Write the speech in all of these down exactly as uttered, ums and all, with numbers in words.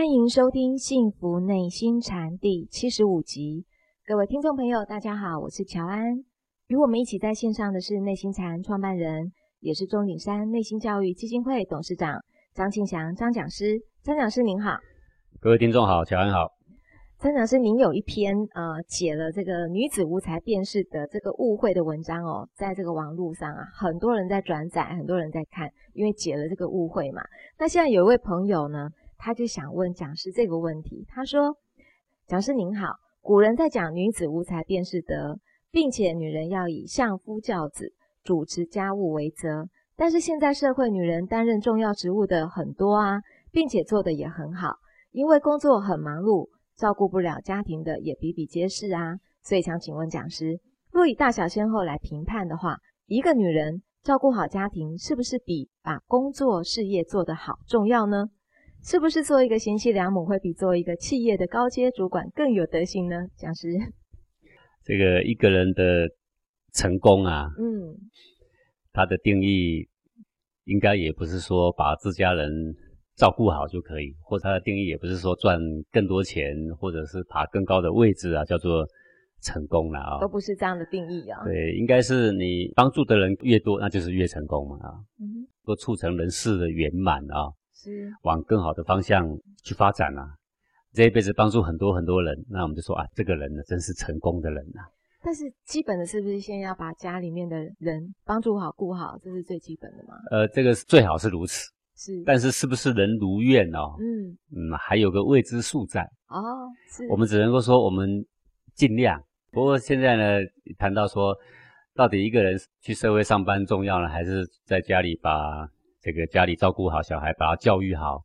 欢迎收听《幸福内心禅》第七十五集。各位听众朋友大家好，我是乔安。与我们一起在线上的是内心禅创办人，也是钟顶山内心教育基金会董事长张庆祥张讲师。张讲师您好。各位听众好，乔安好。张讲师，您有一篇呃解了这个女子无才便是的这个误会的文章哦，在这个网络上啊，很多人在转载，很多人在看，因为解了这个误会嘛。那现在有一位朋友呢，他就想问讲师这个问题，他说：“讲师您好，古人在讲女子无才便是德，并且女人要以相夫教子、主持家务为责。但是现在社会，女人担任重要职务的很多啊，并且做的也很好，因为工作很忙碌。”照顾不了家庭的也比比皆是啊，所以想请问讲师，若以大小先后来评判的话，一个女人照顾好家庭是不是比把工作事业做得好重要呢？是不是做一个贤妻良母会比做一个企业的高阶主管更有德行呢？讲师，这个一个人的成功啊，嗯，他的定义应该也不是说把自家人照顾好就可以，或者它的定义也不是说赚更多钱，或者是爬更高的位置啊，叫做成功了啊、哦，都不是这样的定义啊、哦。对，应该是你帮助的人越多，那就是越成功嘛啊，嗯，都促成人事的圆满啊、哦，是往更好的方向去发展啊。这一辈子帮助很多很多人，那我们就说啊，这个人呢真是成功的人啊。但是基本的是不是先要把家里面的人帮助好顾好，这是最基本的吗？呃，这个最好是如此。是，但是是不是人如愿哦？嗯嗯，还有个未知数在哦。是，我们只能够说我们尽量。不过现在呢，谈到说，到底一个人去社会上班重要呢，还是在家里把这个家里照顾好小孩，把他教育好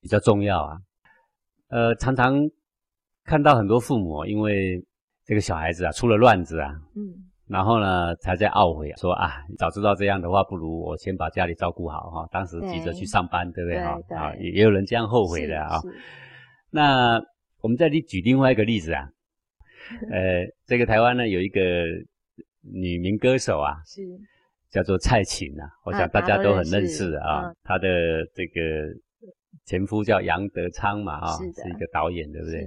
比较重要啊？呃，常常看到很多父母因为这个小孩子啊出了乱子啊，嗯。然后呢，才在懊悔说啊，早知道这样的话，不如我先把家里照顾好哈、哦。当时急着去上班，对不对哈？啊，也有人这样后悔的啊、哦。那我们再举另外一个例子啊，呃，这个台湾呢有一个女民歌手啊，是叫做蔡琴啊，我想大家都很认识啊。她、啊、的这个前夫叫杨德昌嘛啊、哦，是一个导演，对不对？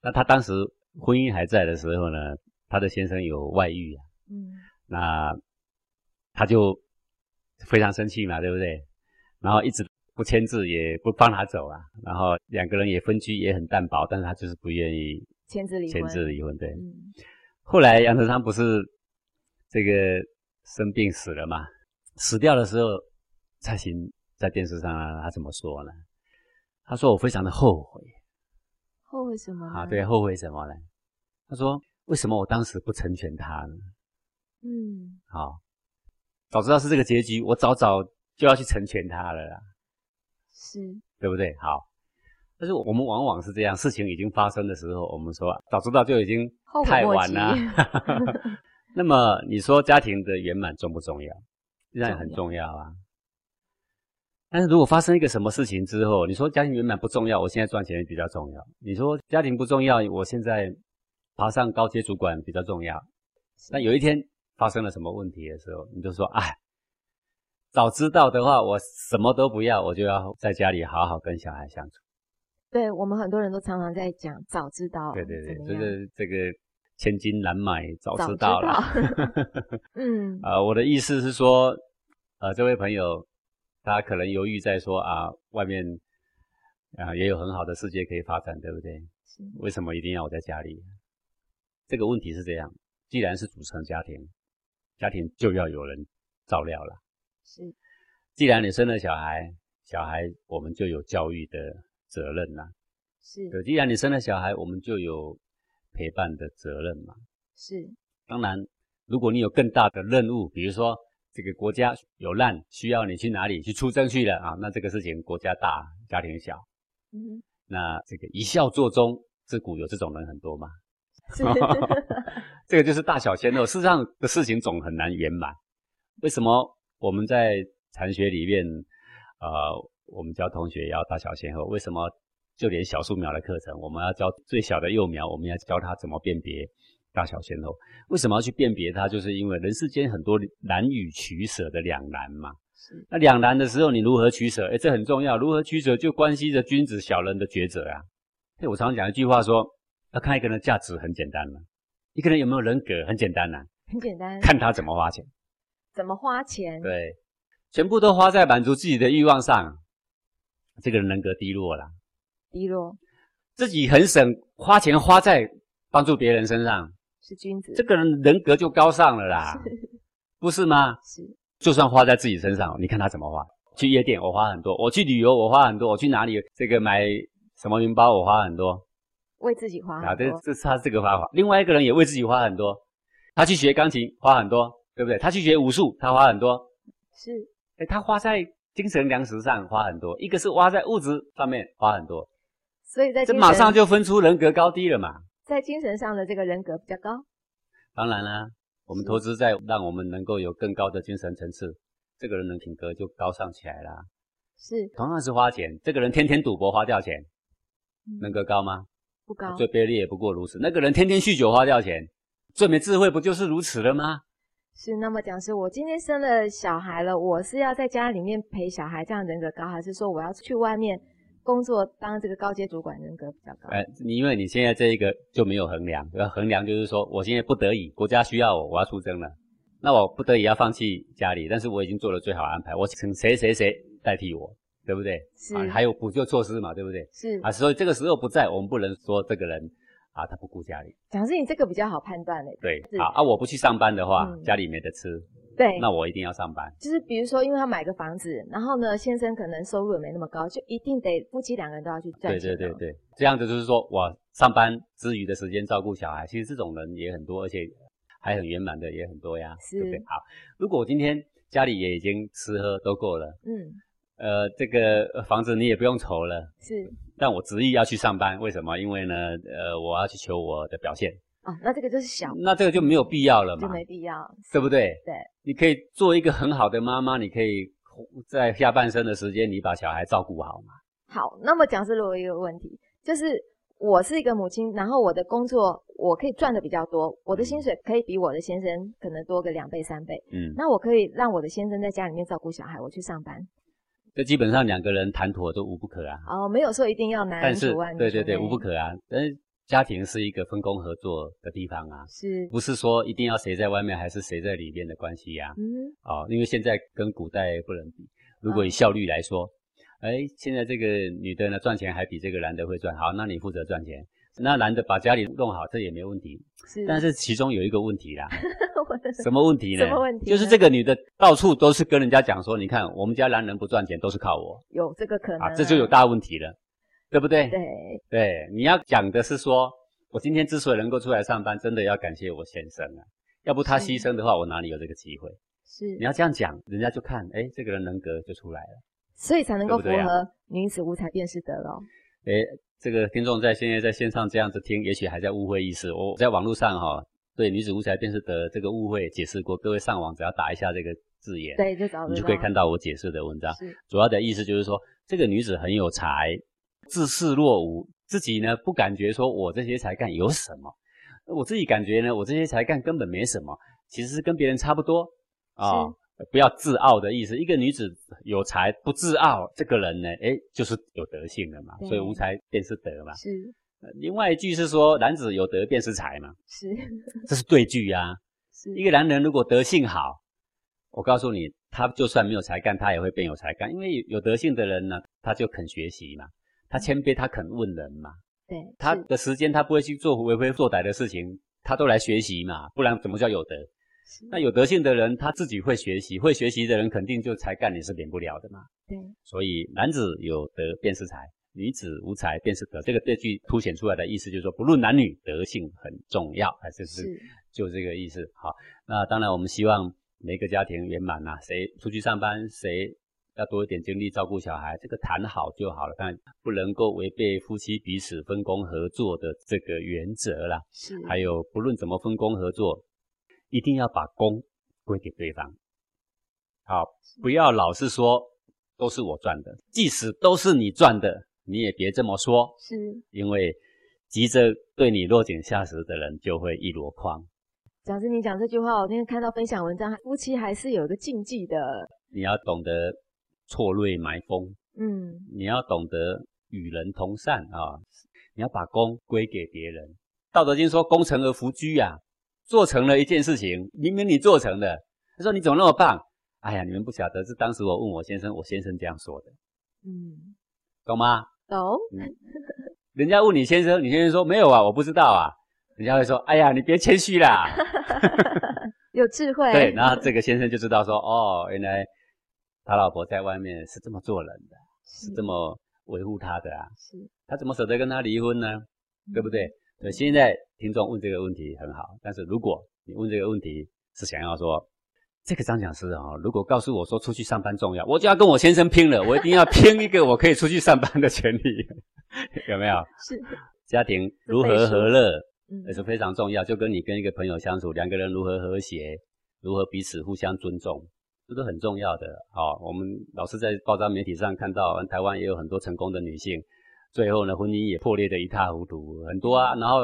那她当时婚姻还在的时候呢，他的先生有外遇啊，嗯，那他就非常生气嘛，对不对？然后一直不签字，也不放他走啊。然后两个人也分居，也很淡薄，但是他就是不愿意签字离婚。签字离婚，对。嗯、后来杨德昌不是这个生病死了嘛？死掉的时候，蔡琴在电视上、啊、他怎么说呢？他说：“我非常的后悔。”后悔什么啊？对，后悔什么呢？他说，为什么我当时不成全他呢？嗯，好、哦，早知道是这个结局，我早早就要去成全他了啦，是，对不对？好，但是我们往往是这样，事情已经发生的时候，我们说早知道就已经太晚了。那么你说家庭的圆满重不重要？当然很重要啊。但是如果发生一个什么事情之后，你说家庭圆满不重要，我现在赚钱比较重要；你说家庭不重要，我现在爬上高阶主管比较重要。那有一天发生了什么问题的时候，你就说：“哎，早知道的话，我什么都不要，我就要在家里好好跟小孩相处。”对，我们很多人都常常在讲早知道。对对对，就是这个千金难买早知道啦。嗯，啊、呃，我的意思是说，呃，这位朋友他可能犹豫在说啊，外面啊也有很好的世界可以发展，对不对？为什么一定要我在家里？这个问题是这样，既然是组成家庭，家庭就要有人照料了。是，既然你生了小孩，小孩我们就有教育的责任啦。是，既然你生了小孩，我们就有陪伴的责任嘛。是，当然，如果你有更大的任务，比如说这个国家有难，需要你去哪里去出征去了啊，那这个事情国家大，家庭小。嗯，那这个一笑作中，自古有这种人很多嘛。这个就是大小先后，事实上的事情总很难圆满。为什么我们在禅学里面，呃，我们教同学要大小先后？为什么就连小树苗的课程，我们要教最小的幼苗，我们要教他怎么辨别大小先后？为什么要去辨别它？就是因为人世间很多难以取舍的两难嘛。那两难的时候，你如何取舍？哎，这很重要。如何取舍，就关系着君子小人的抉择啊。所以我常讲一句话说，要看一个人的价值很简单了、啊，一个人有没有人格很简单呐、啊，很简单，看他怎么花钱，怎么花钱，对，全部都花在满足自己的欲望上，这个人人格低落啦，低落，自己很省，花钱花在帮助别人身上，是君子，这个人人格就高尚了啦，不是吗？是。就算花在自己身上，你看他怎么花。去夜店我花很多，我去旅游我花很多，我去哪里这个买什么名包我花很多，为自己花很多。啊，这是他这个花法。另外一个人也为自己花很多，他去学钢琴花很多，对不对？他去学武术他花很多，是。哎，他花在精神粮食上花很多，一个是花在物质上面花很多，所以在这马上就分出人格高低了嘛。在精神上的这个人格比较高，当然啦、啊。我们投资在让我们能够有更高的精神层次，这个人的品格就高尚起来啦。是，同样是花钱，这个人天天赌博花掉钱，嗯、人格高吗？不高。最卑劣也不过如此。那个人天天酗酒花掉钱，最没智慧不就是如此了吗？是。那么讲师，我今天生了小孩了，我是要在家里面陪小孩，这样人格高，还是说我要去外面工作当这个高阶主管，人格比较高？哎，你因为你现在这一个就没有衡量，要衡量就是说，我现在不得已，国家需要我，我要出征了，那我不得已要放弃家里，但是我已经做了最好安排，我请谁谁谁代替我，对不对？是、啊。还有补救措施嘛，对不对？是。啊，所以这个时候不在，我们不能说这个人啊，他不顾家里。讲是你这个比较好判断嘞。对。啊啊，我不去上班的话，嗯、家里没得吃。对，那我一定要上班。就是比如说，因为他买个房子，然后呢，先生可能收入也没那么高，就一定得夫妻两个人都要去赚钱。对对对对，这样子就是说我上班之余的时间照顾小孩，其实这种人也很多，而且还很圆满的也很多呀，对不对？好，如果我今天家里也已经吃喝都够了，嗯，呃，这个房子你也不用愁了，是。但我执意要去上班，为什么？因为呢，呃，我要去求我的表现。哦，那这个就是小，那这个就没有必要了嘛，就没必要，对不对？对，你可以做一个很好的妈妈，你可以在下半生的时间，你把小孩照顾好嘛。好，那么讲是如果有一个问题，就是我是一个母亲，然后我的工作我可以赚的比较多，我的薪水可以比我的先生可能多个两倍三倍，嗯，那我可以让我的先生在家里面照顾小孩，我去上班。这基本上两个人谈妥都无不可啊。哦，没有说一定要男人主外，对对对，无不可啊，但是。家庭是一个分工合作的地方啊，是不是说一定要谁在外面还是谁在里面的关系啊？嗯，哦，因为现在跟古代不能比。如果以效率来说，哎、哦，现在这个女的呢赚钱还比这个男的会赚，好，那你负责赚钱，那男的把家里弄好，这也没问题。是，但是其中有一个问题啦，什么问题呢？什么问题？就是这个女的到处都是跟人家讲说，你看我们家男人不赚钱都是靠我，有这个可能、啊啊，这就有大问题了。对不对？对对，你要讲的是说，我今天之所以能够出来上班，真的要感谢我先生啊，要不他牺牲的话，我哪里有这个机会？是，你要这样讲，人家就看，哎，这个人人格就出来了，所以才能够符合女子无才便是德咯。哎，这个听众在现在在线上这样子听，也许还在误会意思。我在网络上哈、哦，对女子无才便是德这个误会解释过，各位上网只要打一下这个字眼，对，就找得到，你就可以看到我解释的文章。主要的意思就是说，这个女子很有才。自视若无，自己呢不感觉说我这些才干有什么，我自己感觉呢我这些才干根本没什么，其实是跟别人差不多啊、哦，不要自傲的意思。一个女子有才不自傲，这个人呢，哎，就是有德性了嘛，所以无才便是德嘛。是。另外一句是说，男子有德便是才嘛。是。这是对句啊。是。一个男人如果德性好，我告诉你，他就算没有才干，他也会变有才干，因为有德性的人呢，他就肯学习嘛。他谦卑，他肯问人嘛，对，他的时间他不会去做为非作歹的事情，他都来学习嘛，不然怎么叫有德？那有德性的人他自己会学习，会学习的人肯定就才干你是免不了的嘛。对，所以男子有德便是才，女子无才便是德，这个这句凸显出来的意思就是说，不论男女，德性很重要，还是是就这个意思。好，那当然我们希望每个家庭圆满啊，谁出去上班，谁要多一点精力照顾小孩，这个谈好就好了，但不能够违背夫妻彼此分工合作的这个原则啦。是，还有不论怎么分工合作，一定要把功归给对方。好，不要老是说都是我赚的，即使都是你赚的，你也别这么说。是，因为急着对你落井下石的人，就会一箩筐。讲师，你讲这句话，我今天看到分享文章，夫妻还是有一个禁忌的。你要懂得错锐埋风，嗯，你要懂得与人同善啊，你要把功归给别人。道德经说功成而弗居啊，做成了一件事情，明明你做成了，他说你怎么那么棒，哎呀你们不晓得，是当时我问我先生，我先生这样说的。嗯，懂吗？懂、嗯、人家问你先生，你先生说没有啊我不知道啊，人家会说哎呀你别谦虚啦有智慧。对，然后这个先生就知道说哦，原来他老婆在外面是这么做人的， 是, 是这么维护他的啊，是他怎么舍得跟他离婚呢、嗯、对不对？所以现在听众问这个问题很好，但是如果你问这个问题是想要说这个张讲师、哦、如果告诉我说出去上班重要，我就要跟我先生拼了，我一定要拼一个我可以出去上班的权利有没有？是家庭如何和乐也是非常重要，就跟你跟一个朋友相处，两个人如何和谐，如何彼此互相尊重，这都很重要的、哦、我们老是在报章媒体上看到台湾也有很多成功的女性，最后呢婚姻也破裂得一塌糊涂，很多啊，然后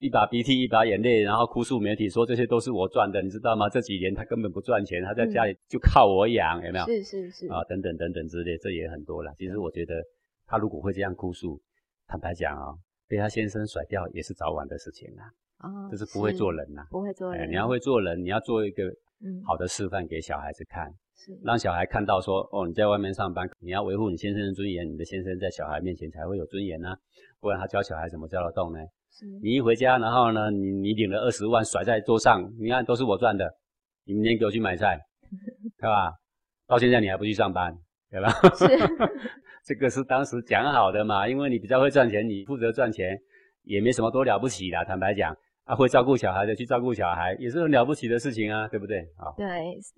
一把鼻涕一把眼泪，然后哭诉媒体说这些都是我赚的，你知道吗？这几年他根本不赚钱，他在家里就靠我养、嗯、有没有？是是是啊、哦，等等等等之类，这也很多啦。其实我觉得他如果会这样哭诉，坦白讲啊、哦，被他先生甩掉也是早晚的事情啦、啊哦、就是不会做人啦、啊、不会做人、哎、你要会做人，你要做一个好的示范给小孩子看、嗯、让小孩看到说哦，你在外面上班你要维护你先生的尊严，你的先生在小孩面前才会有尊严啊，不然他教小孩怎么教得动呢？你一回家然后呢你你领了二十万甩在桌上，你看都是我赚的，你明天给我去买菜对吧？到现在你还不去上班对吧？这个是当时讲好的嘛，因为你比较会赚钱，你负责赚钱也没什么多了不起啦，坦白讲啊，会照顾小孩的去照顾小孩也是很了不起的事情啊，对不对？好，对，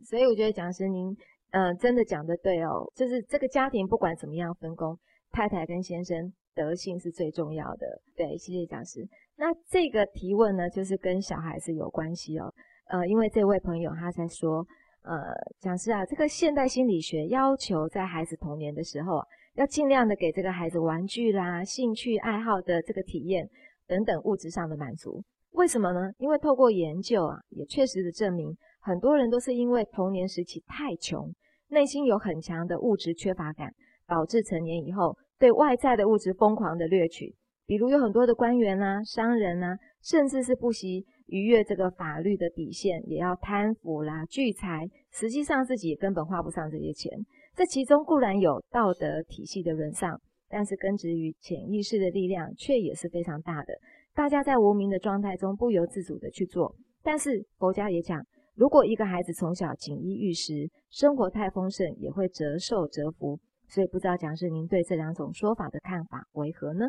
所以我觉得讲师您呃真的讲得对哦，就是这个家庭不管怎么样分工，太太跟先生德性是最重要的。对，谢谢讲师。那这个提问呢就是跟小孩子有关系哦。呃，因为这位朋友他在说呃，讲师啊，这个现代心理学要求在孩子童年的时候啊，要尽量的给这个孩子玩具啦、兴趣爱好的这个体验等等物质上的满足，为什么呢？因为透过研究啊，也确实的证明很多人都是因为童年时期太穷，内心有很强的物质缺乏感，导致成年以后对外在的物质疯狂的掠取，比如有很多的官员啊、商人啊，甚至是不惜逾越这个法律的底线，也要贪腐啦、聚财，实际上自己根本花不上这些钱。这其中固然有道德体系的沦丧，但是根植于潜意识的力量却也是非常大的。大家在无明的状态中不由自主的去做，但是佛家也讲，如果一个孩子从小锦衣玉食，生活太丰盛，也会折寿折福。所以不知道讲师您对这两种说法的看法为何呢？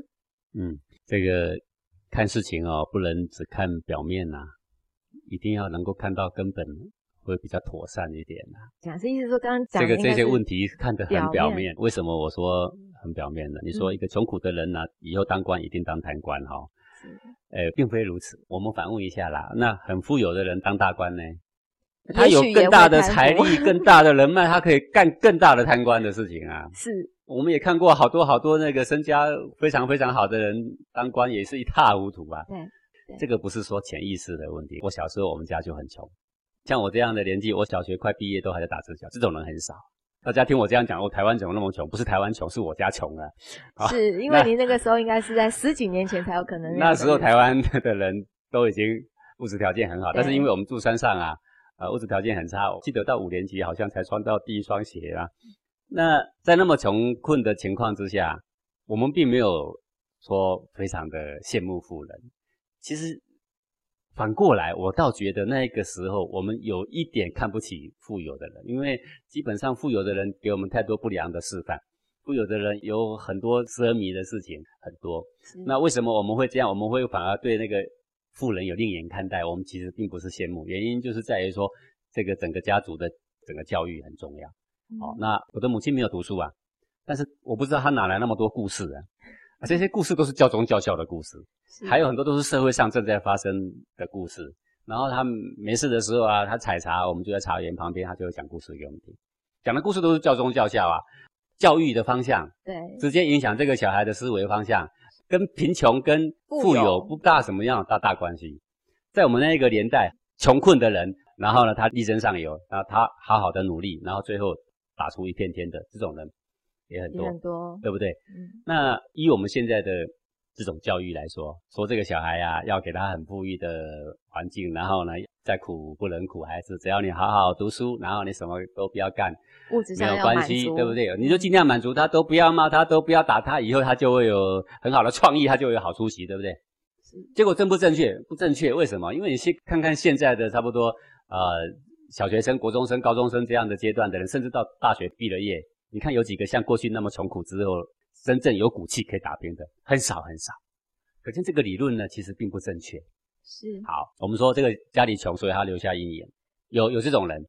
嗯，这个看事情哦，不能只看表面啊，一定要能够看到根本，会比较妥善一点啊。讲师意思说，刚刚讲这个这些问题看得很表面，表面为什么我说很表面呢？你说一个穷苦的人啊，以后当官一定当贪官哈、哦，呃，并非如此。我们反问一下啦，那很富有的人当大官呢？他有更大的财力更大的人脉他可以干更大的贪官的事情啊。是，我们也看过好多好多那个身家非常非常好的人当官也是一塌糊涂啊。 对, 对，这个不是说潜意识的问题。我小时候我们家就很穷，像我这样的年纪，我小学快毕业都还在打赤脚，这种人很少。大家听我这样讲，我、哦、台湾怎么那么穷？不是台湾穷，是我家穷了、啊、是因为你那个时候应该是在十几年前才有可能 那, 那时候台湾的人都已经物质条件很好，但是因为我们住山上啊，呃，物质条件很差，我记得到五年级好像才穿到第一双鞋啊。那在那么穷困的情况之下，我们并没有说非常的羡慕富人。其实反过来，我倒觉得那个时候我们有一点看不起富有的人，因为基本上富有的人给我们太多不良的示范，富有的人有很多奢靡的事情很多。那为什么我们会这样？我们会反而对那个富人有另眼看待，我们其实并不是羡慕，原因就是在于说这个整个家族的整个教育很重要、嗯哦、那我的母亲没有读书啊，但是我不知道她哪来那么多故事 啊, 啊这些故事都是教宗教校的故事，还有很多都是社会上正在发生的故事。然后她没事的时候啊，她采茶，我们就在茶园旁边，她就会讲故事给我们听，讲的故事都是教宗教校啊，教育的方向，对，直接影响这个小孩的思维方向，跟贫穷跟富有不大什么样大大关系。在我们那个年代，穷困的人，然后呢他力争上游，然后他好好的努力，然后最后打出一片天的，这种人也很多，也很多，对不对？嗯。那依我们现在的这种教育来说，说这个小孩啊，要给他很富裕的环境，然后呢，再苦不能苦，孩子只要你好好读书，然后你什么都不要干，物质上要满足，没有关系，对不对？你就尽量满足他，都不要骂他，都不要打他，以后他就会有很好的创意，他就会有好出息，对不对？结果正不正确？不正确，为什么？因为你去看看现在的差不多呃小学生、国中生、高中生这样的阶段的人，甚至到大学毕了业，你看有几个像过去那么穷苦之后真正有骨气可以打拼的，很少很少。可见这个理论呢，其实并不正确。是。好，我们说这个家里穷，所以他留下阴影，有有这种人，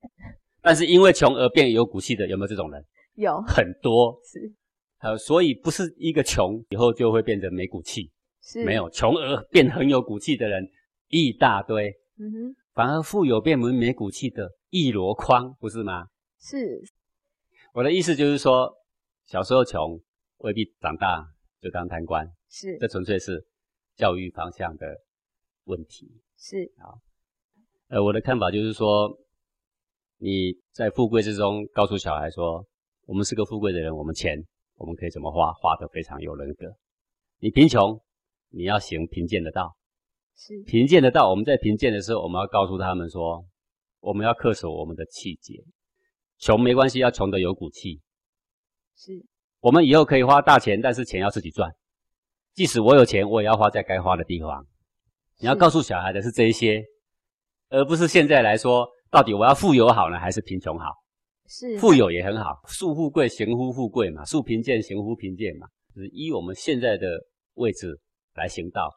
但是因为穷而变有骨气的，有没有这种人？有，很多。是。呃，所以不是一个穷以后就会变得没骨气。是，没有，穷而变很有骨气的人一大堆，嗯哼，反而富有变没骨气的一箩筐，不是吗？是。我的意思就是说，小时候穷未必长大就当贪官，是，这纯粹是教育方向的问题。是。好，呃，我的看法就是说，你在富贵之中告诉小孩说，我们是个富贵的人，我们钱我们可以怎么花，花得非常有人格。你贫穷，你要行贫贱的道，是贫贱的道。我们在贫贱的时候，我们要告诉他们说，我们要恪守我们的气节，穷没关系，要穷得有骨气。是，我们以后可以花大钱，但是钱要自己赚。即使我有钱，我也要花在该花的地方。你要告诉小孩的是这一些，而不是现在来说，到底我要富有好呢，还是贫穷好？是，富有也很好，素富贵行乎富贵嘛，素贫贱行乎贫贱嘛，就是依我们现在的位置来行道。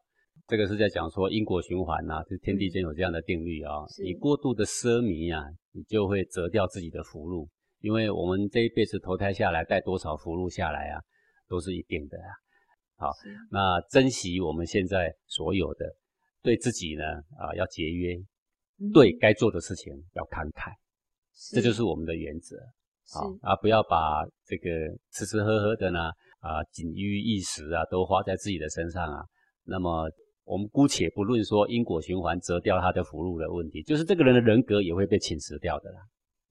这个是在讲说因果循环啊，就是天地间有这样的定律啊、哦。你过度的奢靡啊，你就会折掉自己的福禄。因为我们这一辈子投胎下来带多少福禄下来啊，都是一定的啊。好，那珍惜我们现在所有的，对自己呢啊、呃、要节约、嗯、对该做的事情要慷慨，这就是我们的原则。好啊，不要把这个吃吃喝喝的呢啊锦衣玉食啊都花在自己的身上啊。那么我们姑且不论说因果循环折掉他的福禄的问题，就是这个人的人格也会被侵蚀掉的啦。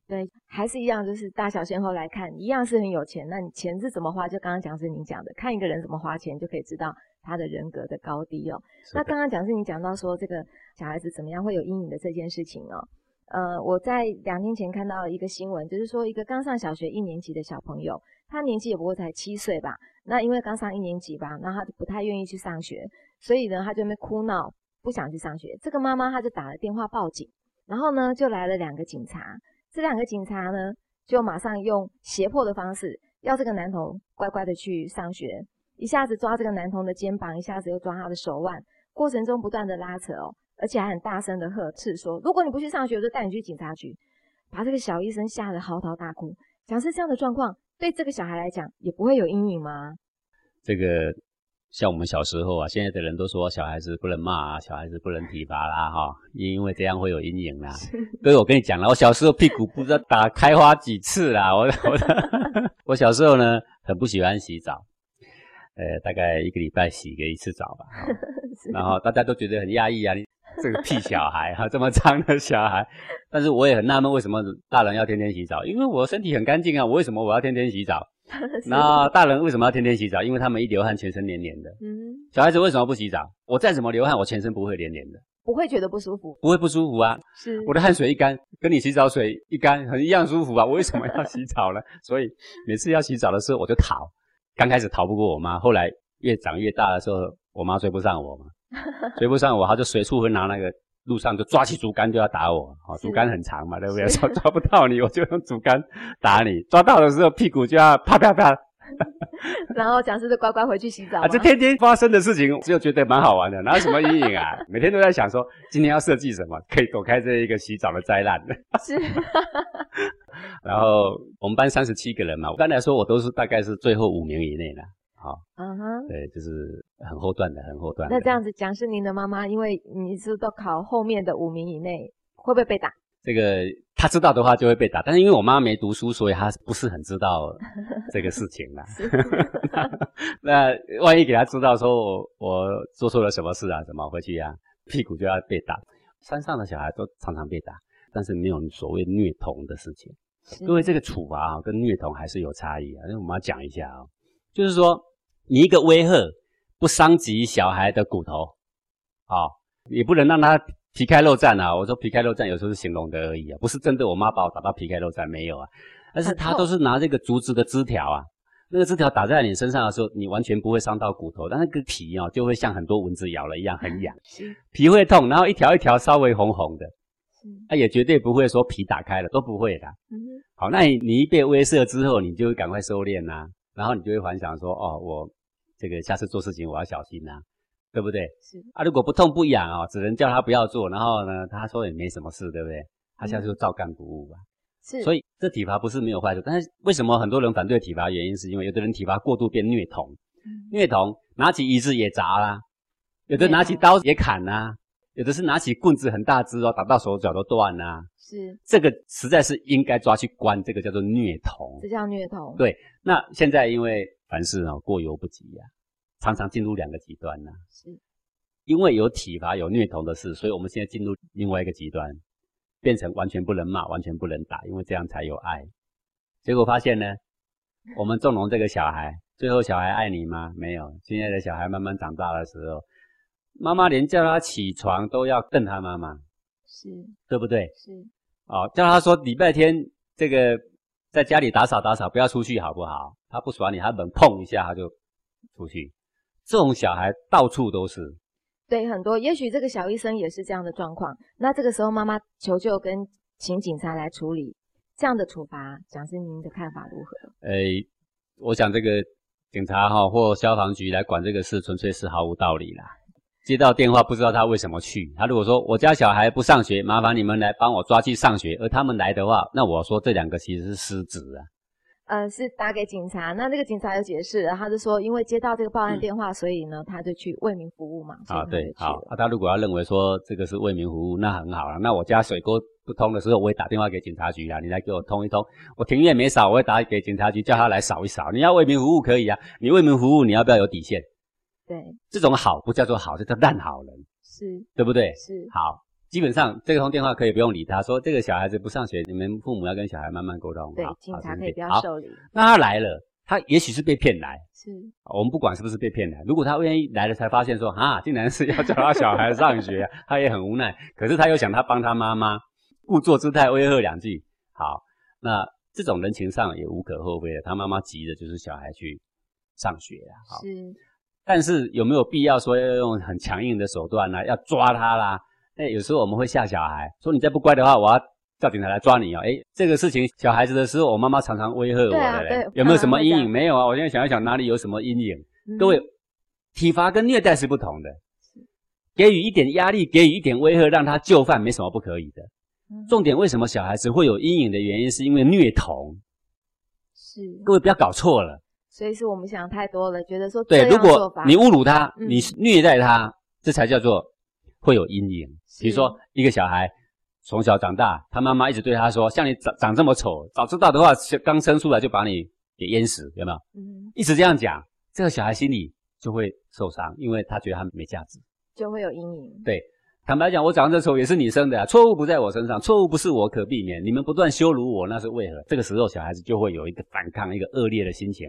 对，还是一样，就是大小先后来看，一样是很有钱，那你钱是怎么花，就刚刚讲是你讲的，看一个人怎么花钱就可以知道他的人格的高低哦。那刚刚讲是你讲到说这个小孩子怎么样会有阴影的这件事情哦。呃，我在两天前看到一个新闻，就是说一个刚上小学一年级的小朋友，他年纪也不过才七岁吧，那因为刚上一年级吧，那他就不太愿意去上学，所以呢他就在那边哭闹，不想去上学。这个妈妈他就打了电话报警，然后呢就来了两个警察，这两个警察呢就马上用胁迫的方式要这个男童乖乖的去上学，一下子抓这个男童的肩膀，一下子又抓他的手腕，过程中不断的拉扯哦，而且还很大声的呵斥说，如果你不去上学，我就带你去警察局。把这个小医生吓得嚎啕大哭。假设这样的状况对这个小孩来讲也不会有阴影吗？这个像我们小时候啊，现在的人都说小孩子不能骂啊，小孩子不能体罚啦齁、哦、因为这样会有阴影啦。各位我跟你讲啦，我小时候屁股不知道打开花几次啦，我我我小时候呢很不喜欢洗澡。呃大概一个礼拜洗个一次澡吧。哦、然后大家都觉得很压抑啊，这个屁小孩哈，这么脏的小孩。但是我也很纳闷，为什么大人要天天洗澡？因为我身体很干净啊，我为什么我要天天洗澡？那大人为什么要天天洗澡？因为他们一流汗全身黏黏的。嗯，小孩子为什么不洗澡？我再怎么流汗，我全身不会黏黏的，不会觉得不舒服，不会不舒服啊。是，我的汗水一干，跟你洗澡水一干，很一样舒服啊。我为什么要洗澡呢？所以每次要洗澡的时候，我就逃。刚开始逃不过我妈，后来越长越大的时候，我妈追不上我嘛。追不上我，他就随处会拿那个路上就抓起竹竿就要打我、哦、竹竿很长嘛，对不对？抓抓不到你，我就用竹竿打你，抓到的时候屁股就要啪啪啪。然后讲师就乖乖回去洗澡啊，这天天发生的事情，就觉得蛮好玩的，哪有什么阴影啊？每天都在想说今天要设计什么可以躲开这一个洗澡的灾难。是。然后我们班三十七个人嘛，我刚才说我都是大概是最后五名以内啦。好，嗯哼，对，就是很后段的，很后段的。那这样子，讲是您的妈妈，因为你是都考后面的五名以内，会不会被打？这个她知道的话就会被打，但是因为我妈没读书，所以她不是很知道这个事情啦。那, 那万一给她知道说我我做错了什么事啊，怎么回去啊，屁股就要被打。山上的小孩都常常被打，但是没有所谓虐童的事情。各位，这个处罚啊，跟虐童还是有差异啊。那我们要讲一下啊，就是说你一个威吓不伤及小孩的骨头，啊、哦，也不能让他皮开肉绽啊。我说皮开肉绽有时候是形容的而已啊，不是真的我妈把我打到皮开肉绽没有啊，但是他都是拿这个竹子的枝条啊。那个枝条打在你身上的时候，你完全不会伤到骨头，但那个皮哦，就会像很多蚊子咬了一样很痒，皮会痛，然后一条一条稍微红红的，啊，也绝对不会说皮打开了，都不会的。嗯、好，那你你一被威慑之后，你就会赶快收敛啊，然后你就会反想说，哦，我这个下次做事情我要小心啊，对不对？是啊，如果不痛不痒哦，只能叫他不要做，然后呢，他说也没什么事，对不对？他下次就照干不误吧。嗯是，所以这体罚不是没有坏处，但是为什么很多人反对体罚？原因是因为有的人体罚过度变虐童，嗯、虐童拿起椅子也砸啦、啊，有的拿起刀也砍啦、啊，啊、有的是拿起棍子很大只哦，打到手脚都断啦、啊。是，这个实在是应该抓去关，这个叫做虐童，这叫虐童。对，那现在因为凡事哦过犹不及呀、啊，常常进入两个极端呐、啊。是，因为有体罚有虐童的事，所以我们现在进入另外一个极端。变成完全不能骂，完全不能打，因为这样才有爱。结果发现呢，我们纵容这个小孩，最后小孩爱你吗？没有。现在的小孩慢慢长大的时候，妈妈连叫他起床都要瞪他妈妈，是，对不对？是。哦，叫他说礼拜天这个在家里打扫打扫，不要出去好不好？他不爽你，他门碰一下他就出去。这种小孩到处都是。对，很多，也许这个小医生也是这样的状况。那这个时候，妈妈求救跟请警察来处理这样的处罚，讲师您的看法如何？诶，我想这个警察哈、哦、或消防局来管这个事，纯粹是毫无道理啦。接到电话不知道他为什么去，他如果说我家小孩不上学，麻烦你们来帮我抓去上学，而他们来的话，那我说这两个其实是失职啊。呃，是打给警察，那这个警察有解释，他就说，因为接到这个报案电话，嗯、所以呢，他就去为民服务嘛。啊，对，好，啊，他如果要认为说这个是为民服务，那很好了。那我家水沟不通的时候，我也打电话给警察局啦，你来给我通一通。我庭院没扫，我会打给警察局，叫他来扫一扫。你要为民服务可以啊，你为民服务，你要不要有底线？对，这种好不叫做好，这叫烂好人，是，对不对？是，好。基本上这个通电话可以不用理他，说这个小孩子不上学，你们父母要跟小孩慢慢沟通。对，警察可以不要受理。那他来了，他也许是被骗来，是，我们不管是不是被骗来。如果他愿意来了，才发现说啊，竟然是要叫他小孩上学，他也很无奈。可是他又想他帮他妈妈，故作姿态威吓两句。好，那这种人情上也无可厚非的，他妈妈急的就是小孩去上学啊。好，是，但是有没有必要说要用很强硬的手段呢、啊？要抓他啦？哎，有时候我们会吓小孩，说你再不乖的话，我要叫警察来抓你哦。哎，这个事情小孩子的时候，我妈妈常常威吓我的。对啊，对，有没有什么阴影？没有啊，我现在想一想哪里有什么阴影。嗯、各位，体罚跟虐待是不同的，给予一点压力，给予一点威吓，让他就范，没什么不可以的。嗯、重点为什么小孩子会有阴影的原因，是因为虐童。是，各位不要搞错了。所以是我们想太多了，觉得说对，如果你侮辱他，嗯、你虐待他，这才叫做。会有阴影，比如说一个小孩从小长大，他妈妈一直对他说：“像你长长这么丑，早知道的话，刚生出来就把你给淹死，有没有？”嗯，一直这样讲，这个小孩心里就会受伤，因为他觉得他没价值，就会有阴影。对，坦白讲，我长这丑也是你生的啊，错误不在我身上，错误不是我可避免，你们不断羞辱我，那是为何？这个时候，小孩子就会有一个反抗、一个恶劣的心情，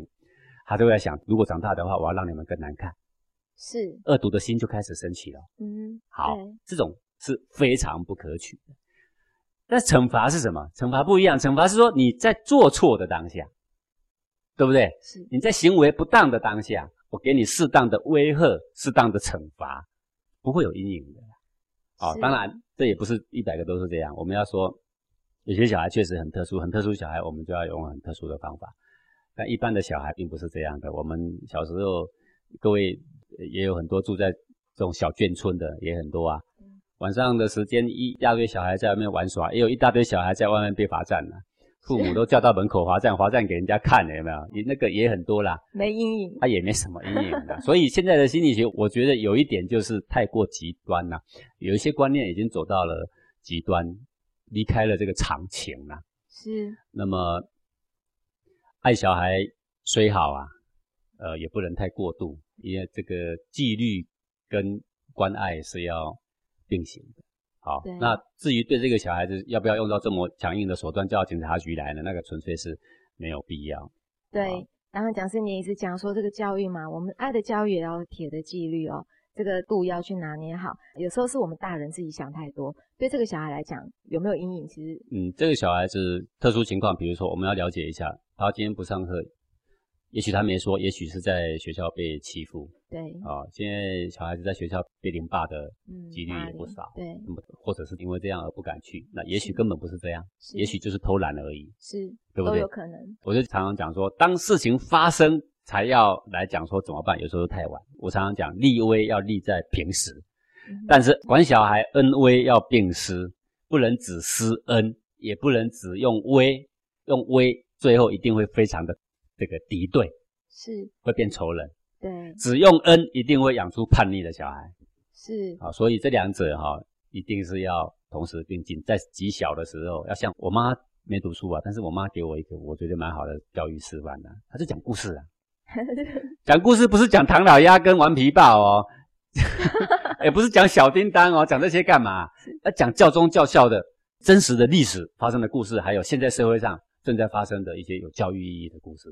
他就会想：如果长大的话，我要让你们更难看。是恶毒的心就开始升起了。嗯，好，这种是非常不可取的。那惩罚是什么？惩罚不一样，惩罚是说你在做错的当下，对不对？是你在行为不当的当下，我给你适当的威吓、适当的惩罚，不会有阴影的。哦，当然这也不是一百个都是这样。我们要说，有些小孩确实很特殊，很特殊小孩，我们就要用很特殊的方法。但一般的小孩并不是这样的。我们小时候，各位。也有很多住在这种小眷村的也很多啊，晚上的时间一大堆小孩在外面玩耍，也有一大堆小孩在外面被罚站了、啊，父母都叫到门口罚站，罚站给人家看了有没有？也那个也很多啦，没阴影，他、啊、也没什么阴影的。所以现在的心理学，我觉得有一点就是太过极端啦、啊，有一些观念已经走到了极端，离开了这个常情啦、啊。是。那么爱小孩虽好啊，呃，也不能太过度。因为这个纪律跟关爱是要并行的，好，那至于对这个小孩子要不要用到这么强硬的手段叫警察局来呢？那个纯粹是没有必要。对，然后讲师你一直讲说这个教育嘛，我们爱的教育也要铁的纪律哦，这个度要去拿捏好。有时候是我们大人自己想太多，对这个小孩来讲有没有阴影？其实，嗯，这个小孩子特殊情况，比如说我们要了解一下，他今天不上课，也许他没说，也许是在学校被欺负。对啊、哦，现在小孩子在学校被凌霸的几率也不少，嗯、对，或者是因为这样而不敢去，那也许根本不是这样，也许就是偷懒而已，是，对不对？都有可能。我就常常讲说，当事情发生才要来讲说怎么办，有时候太晚。我常常讲，立威要立在平时，嗯、但是管小孩恩威要并施，不能只施恩，也不能只用威，用威最后一定会非常的这个敌对，是会变仇人。对，只用恩一定会养出叛逆的小孩，是啊，所以这两者哈、哦、一定是要同时并进。在极小的时候，要像我妈没读书啊，但是我妈给我一个我觉得蛮好的教育示范的、啊，她就讲故事啊，讲故事不是讲唐老鸭跟顽皮豹哦，也不是讲小叮当哦，讲这些干嘛？要讲教忠教孝的真实的历史发生的故事，还有现在社会上正在发生的一些有教育意义的故事，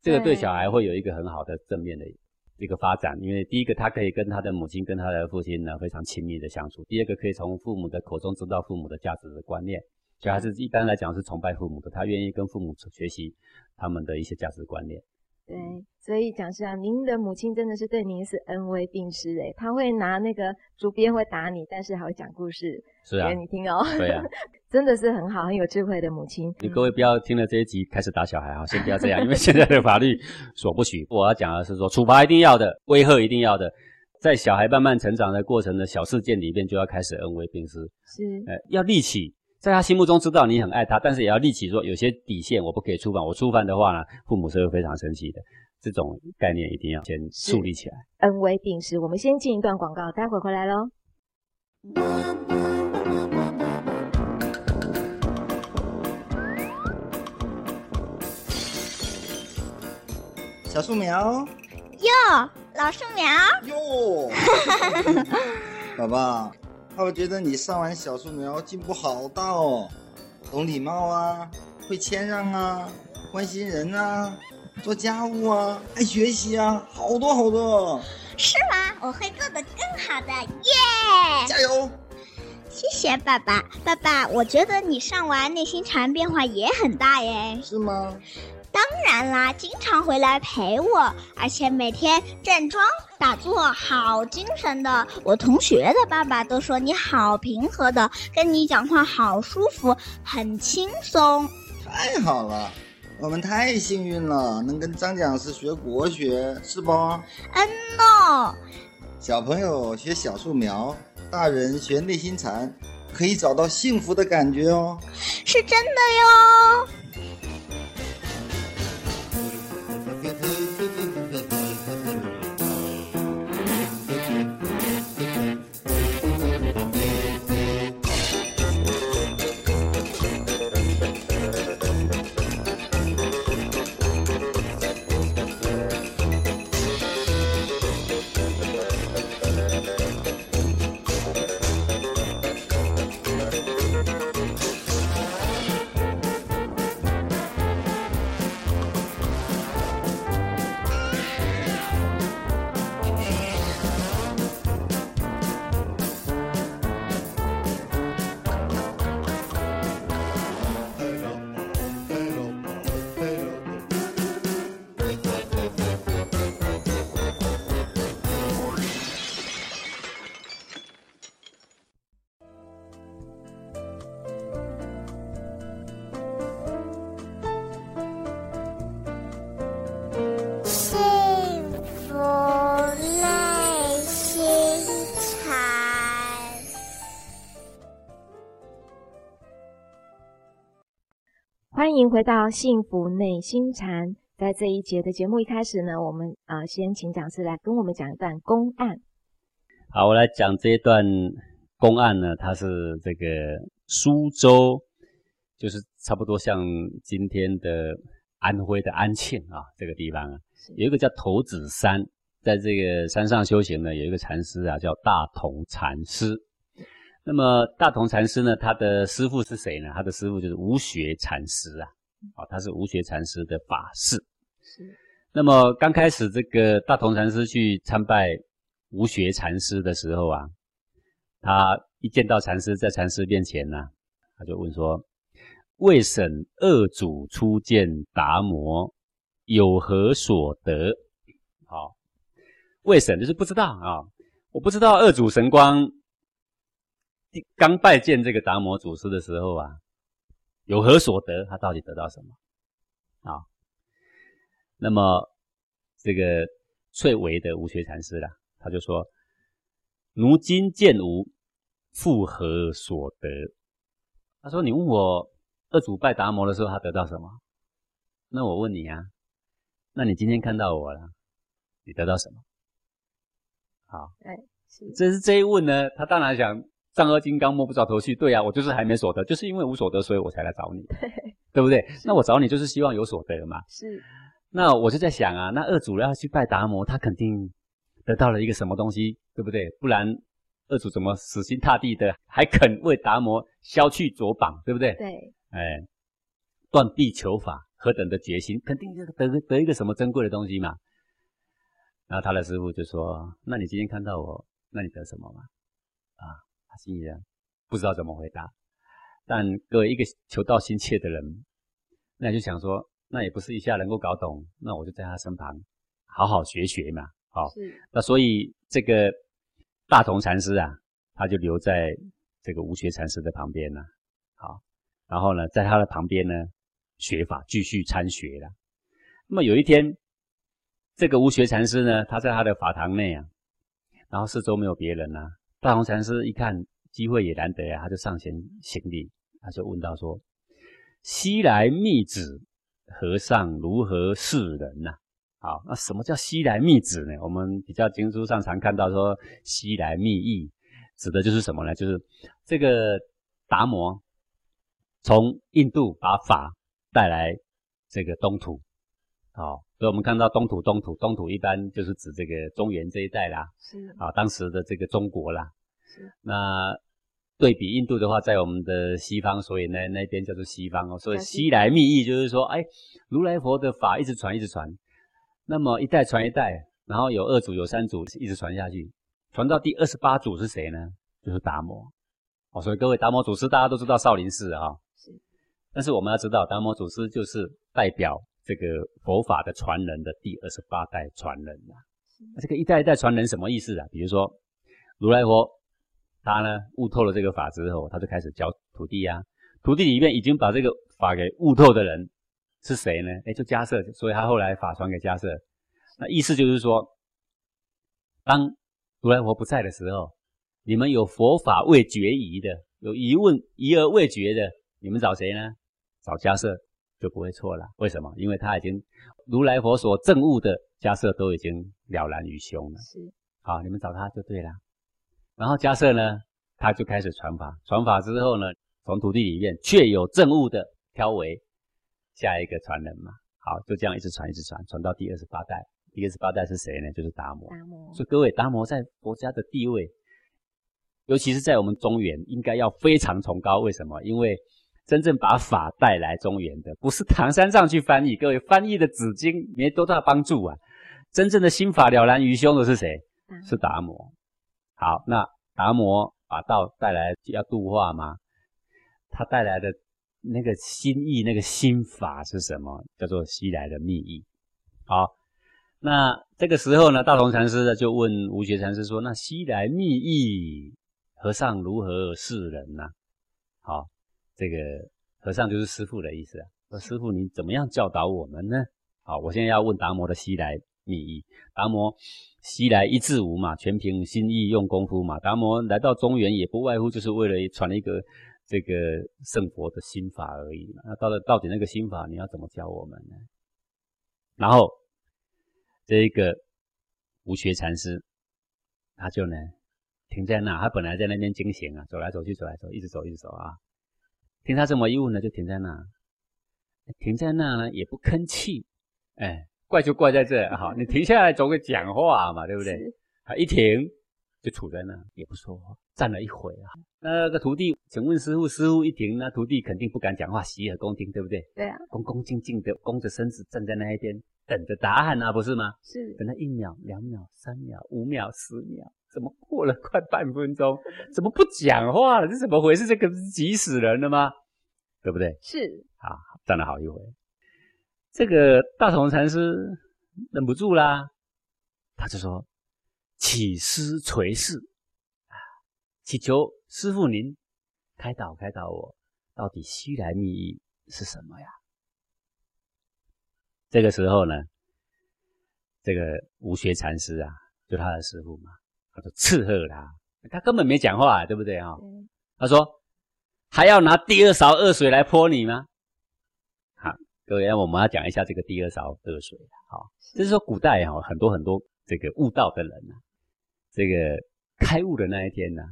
这个对小孩会有一个很好的正面的一个发展。因为第一个他可以跟他的母亲跟他的父亲呢非常亲密的相处，第二个可以从父母的口中知道父母的价值的观念，小孩子一般来讲是崇拜父母的，他愿意跟父母学习他们的一些价值观念。对，所以讲师啊，您的母亲真的是对您是恩威并施的，他会拿那个竹鞭会打你，但是还会讲故事是啊给你听哦。对啊，真的是很好很有智慧的母亲。你各位不要听了这一集开始打小孩啊，先不要这样，因为现在的法律所不许。我要讲的是说，处罚一定要的，威吓一定要的，在小孩慢慢成长的过程的小事件里面就要开始恩威并施，是、呃、要立起在他心目中知道你很爱他，但是也要立起说有些底线我不可以触犯，我触犯的话呢，父母是会非常生气的。这种概念一定要先树立起来。恩威并施，我们先进一段广告，待会回来咯。小树苗哟，老树苗哟，宝宝，我觉得你上完小树苗进步好大哦，懂礼貌啊，会谦让啊，关心人啊，做家务啊，爱学习啊，好多好多。是吗？我会做得更好的，耶、yeah! 加油！谢谢爸爸，爸爸，我觉得你上完内心禅变化也很大耶。是吗？当然啦，经常回来陪我，而且每天站桩打坐，好精神的。我同学的爸爸都说你好平和的，跟你讲话好舒服，很轻松。太好了，我们太幸运了，能跟张讲师学国学，是不？嗯哦，小朋友学小树苗，大人学内心禅，可以找到幸福的感觉哦。是真的哟。欢迎回到幸福内心禅。在这一节的节目一开始呢，我们呃先请讲师来跟我们讲一段公案。好，我来讲这一段公案呢，它是这个苏州，就是差不多像今天的安徽的安庆啊，这个地方啊，有一个叫投子山，在这个山上修行呢，有一个禅师啊叫大同禅师。那么大同禅师呢，他的师父是谁呢？他的师父就是无学禅师啊，哦，他是无学禅师的法师。是。那么刚开始这个大同禅师去参拜无学禅师的时候啊，他一见到禅师，在禅师面前呢、啊，他就问说：“未审二祖初见达摩，有何所得？”好、哦，未审就是不知道啊、哦，我不知道二祖神光。 刚拜见这个达摩祖师的时候啊，有何所得？他到底得到什么？啊，那么这个翠微的无学禅师啦、啊，他就说：“奴今见无，复何所得？”他说：“你问我二祖拜达摩的时候，他得到什么？那我问你啊，那你今天看到我了，你得到什么？”好，哎，这是这一问呢，他当然想。 丈二金刚摸不着头绪，对啊，我就是还没所得，就是因为无所得，所以我才来找你， 对， 对不对？那我找你就是希望有所得嘛。是。那我就在想啊，那二祖要去拜达摩，他肯定得到了一个什么东西，对不对？不然二祖怎么死心塌地的还肯为达摩削去左膀，对不对？对。哎，断臂求法，何等的决心，肯定得得一个什么珍贵的东西嘛。然后他的师父就说：“那你今天看到我，那你得什么嘛？”啊。 他心里不知道怎么回答，但各位一个求道心切的人，那就想说，那也不是一下能够搞懂，那我就在他身旁好好学学嘛。好、哦，那所以这个大同禅师啊，他就留在这个无学禅师的旁边了、啊。好，然后呢，在他的旁边呢学法，继续参学了。那么有一天，这个无学禅师呢，他在他的法堂内啊，然后四周没有别人啊。 大同禅师一看机会也难得啊，他就上前行礼，他就问道说：“昔来密子和尚如何是人呐？”好，那什么叫昔来密子呢？我们比较经书上常看到说“昔来密意”，指的就是什么呢？就是这个达摩从印度把法带来这个东土，好。 所以我们看到东土，东土，东土一般就是指这个中原这一带啦，是啊，当时的这个中国啦。是。那对比印度的话，在我们的西方，所以呢那边叫做西方哦。所以西来密意就是说，哎，如来佛的法一直传，一直传，那么一代传一代，然后有二祖，有三祖，一直传下去，传到第二十八祖是谁呢？就是达摩。哦，所以各位达摩祖师大家都知道少林寺啊、哦，是。但是我们要知道，达摩祖师就是代表。 这个佛法的传人的第二十八代传人啊，这个一代一代传人什么意思啊？比如说如来佛，他呢悟透了这个法之后，他就开始教徒弟啊，徒弟里面已经把这个法给悟透的人是谁呢？哎，就迦叶，所以他后来法传给迦叶。那意思就是说，当如来佛不在的时候，你们有佛法未决疑的，有疑问疑而未决的，你们找谁呢？找迦叶。 就不会错了。为什么？因为他已经如来佛所证悟的迦叶都已经了然于胸了。是，好，你们找他就对了。然后迦叶呢，他就开始传法。传法之后呢，从徒弟里面确有证悟的，挑为下一个传人嘛。好，就这样一直传，一直传，传到第二十八代。第二十八代是谁呢？就是达摩。达摩。所以各位，达摩在佛家的地位，尤其是在我们中原，应该要非常崇高。为什么？因为 真正把法带来中原的，不是唐三藏去翻译，各位翻译的紫经没多大帮助啊。真正的心法了然于胸的是谁？嗯、是达摩。好，那达摩把道带来要度化吗？他带来的那个心意、那个心法是什么？叫做“昔来的密意”。好，那这个时候呢，大同禅师呢就问无学禅师说：“那昔来密意，和尚如何是人呢、啊？”好。 这个和尚就是师父的意思啊。说师父，你怎么样教导我们呢？好，我现在要问达摩的“昔来密意”。达摩“昔来一字无嘛，全凭心意用功夫嘛。”达摩来到中原也不外乎就是为了传一个这个圣佛的心法而已嘛。那到了到底那个心法，你要怎么教我们呢？然后这一个无学禅师，他就呢停在那，他本来在那边经行啊，走来走去，走来走，一直走，一直走啊。 听他这么一问呢，就停在那，停在那呢也不吭气，哎，怪就怪在这哈，你停下来总会讲话嘛，对不对？一停就杵在那也不说话，站了一会啊。那个徒弟请问师父，师父一停，那徒弟肯定不敢讲话，洗耳恭听，对不对？对啊，恭恭敬敬的，弓着身子站在那一边，等着答案啊，不是吗？是。等了一秒、两秒、三秒、五秒、十秒，怎么过了快半分钟，怎么不讲话了？这怎么回事？这个急死人了吗？对不对？是。啊，站了好一会，这个大同禅师忍不住啦，他就说。起师垂视，祈求师父您开导开导我，到底西来密意是什么呀？这个时候呢，这个无学禅师啊，就他的师父嘛，他就斥喝他，他根本没讲话，对不对啊、哦？他说：“还要拿第二勺恶水来泼你吗？”好，各位，我们要讲一下这个第二勺恶水。好，就是说古代哈、哦，很多很多这个悟道的人啊。这个开悟的那一天呢、啊，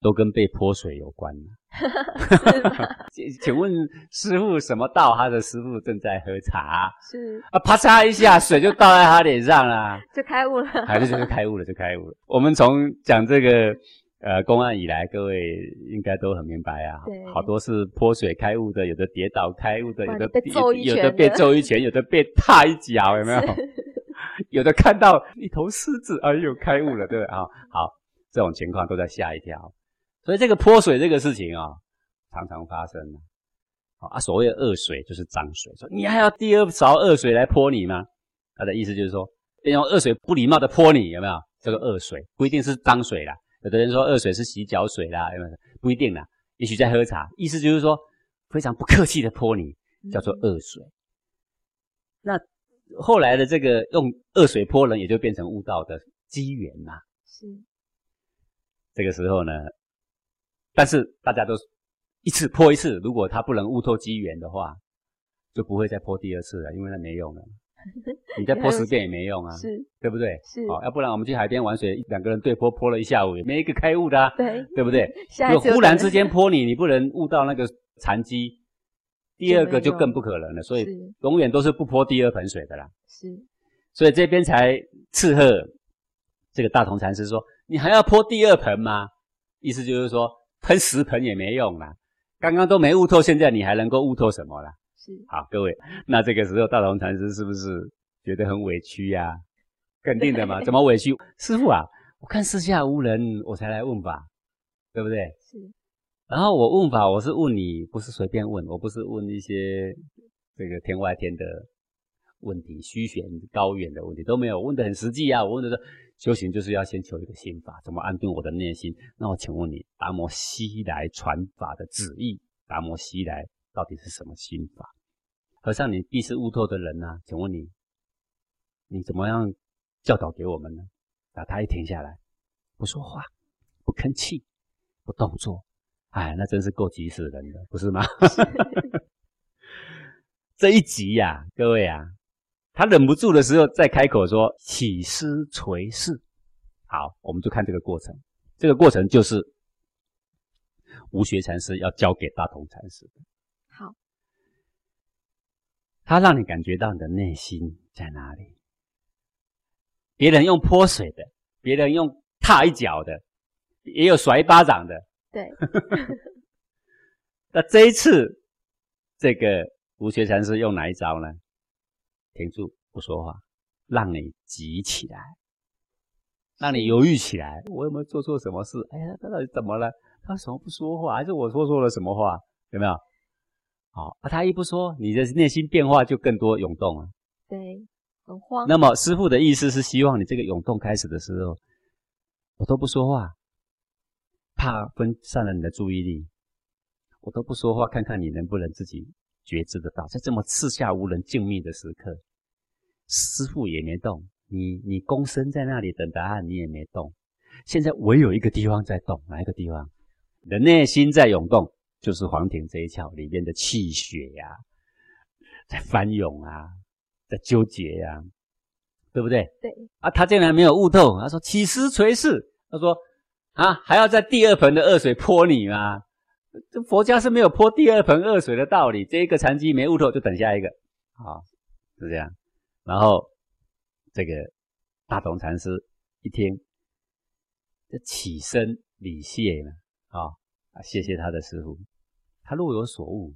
都跟被泼水有关了、啊。请问师父什么道？他的师父正在喝茶，是啊，啪嚓一下，水就倒在他脸上啦，就开悟了。还是就是开悟了，就开悟了。我们从讲这个呃公案以来，各位应该都很明白啊，好多是泼水开悟的，有的跌倒开悟的，有的被揍一拳，有的被揍一拳，有的被踏一脚，有没有？有的看到一头狮子，哎呦，开悟了，对不对啊、哦？好，这种情况都在吓一跳，所以这个泼水这个事情啊、哦，常常发生啊。啊，所谓恶水就是脏水，说你还要第二勺恶水来泼你吗？他的意思就是说，别用恶水不礼貌的泼你，有没有？这个恶水不一定是脏水啦，有的人说恶水是洗脚水啦，有没有？不一定啦，也许在喝茶，意思就是说非常不客气的泼你，叫做恶水。嗯、那。后来的这个用恶水泼人，也就变成悟道的机缘啦。是。这个时候呢，但是大家都一次泼一次，如果他不能悟透机缘的话，就不会再泼第二次了，因为那没用了。你再泼十遍也没用啊，是，对不对？是。哦，要不然我们去海边玩水，两个人对泼泼了一下午，也没一个开悟的啊，对，对不对？如果忽然之间泼你，你不能悟到那个禅机。第二个就更不可能了，所以永远都是不泼第二盆水的啦。是，所以这边才斥喝这个大同禅师说：“你还要泼第二盆吗？”意思就是说，喷十盆也没用啦，刚刚都没悟透，现在你还能够悟透什么啦？是，好，各位，那这个时候大同禅师是不是觉得很委屈呀、啊？肯定的嘛，怎么委屈？师父啊，我看四下无人，我才来问吧，对不对？是。然后我问法，我是问你，不是随便问，我不是问一些这个天外天的问题、虚玄高远的问题都没有，问得很实际啊。我问的是修行就是要先求一个心法，怎么安顿我的内心？那我请问你，达摩西来传法的旨意，达摩西来到底是什么心法？和尚，你必是悟透的人啊，请问你，你怎么样教导给我们呢？那他一停下来，不说话，不吭气，不动作。哎，那真是够急死人的，不是吗？这一集呀、啊，各位啊，他忍不住的时候再开口说起师垂视。好，我们就看这个过程。这个过程就是无学禅师要交给大同禅师。好，他让你感觉到你的内心在哪里。别人用泼水的，别人用踏一脚的，也有甩一巴掌的。对那这一次这个无学禅师用哪一招呢？停住不说话，让你急起来，让你犹豫起来，我有没有做错什么事？哎呀，他到底怎么了？他什么不说话？还是我说错了什么话？有没有？好、啊、他一不说，你的内心变化就更多涌动了。对，很慌。那么师父的意思是希望你这个涌动开始的时候，我都不说话，怕分散了你的注意力，我都不说话，看看你能不能自己觉知得到。在这么四下无人静谧的时刻，师父也没动，你你躬身在那里等答案，你也没动。现在唯有一个地方在动，哪一个地方？你的内心在涌动，就是黄庭这一窍里面的气血呀、啊，在翻涌啊，在纠结呀、啊，对不对？对。啊，他竟然没有悟透，他说起师垂视，他说。啊，还要在第二盆的恶水泼你吗？这佛家是没有泼第二盆恶水的道理。这一个禅机没悟透，就等下一个，好，是这样。然后这个大同禅师一听，起身礼谢了啊，谢谢他的师父。他若有所悟，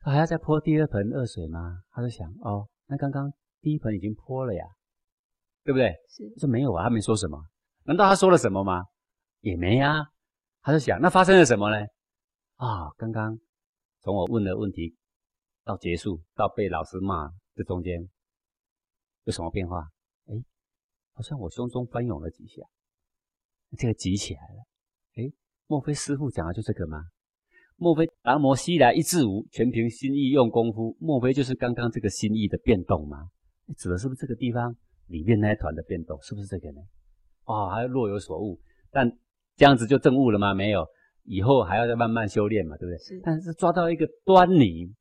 他还要再泼第二盆恶水吗？他就想，哦，那刚刚第一盆已经泼了呀，对不对？是。他说没有啊，他没说什么。难道他说了什么吗？也没啊。他就想，那发生了什么呢？啊、哦，刚刚从我问的问题到结束，到被老师骂这中间有什么变化？哎，好像我胸中翻涌了几下，这个急起来了。哎，莫非师父讲的就这个吗？莫非达摩西来一至无，全凭心意用功夫？莫非就是刚刚这个心意的变动吗？指的是不是这个地方里面那一团的变动？是不是这个呢？哦，还若有所悟，但这样子就证悟了吗？没有，以后还要再慢慢修炼嘛，对不对？是。但是抓到一个端倪，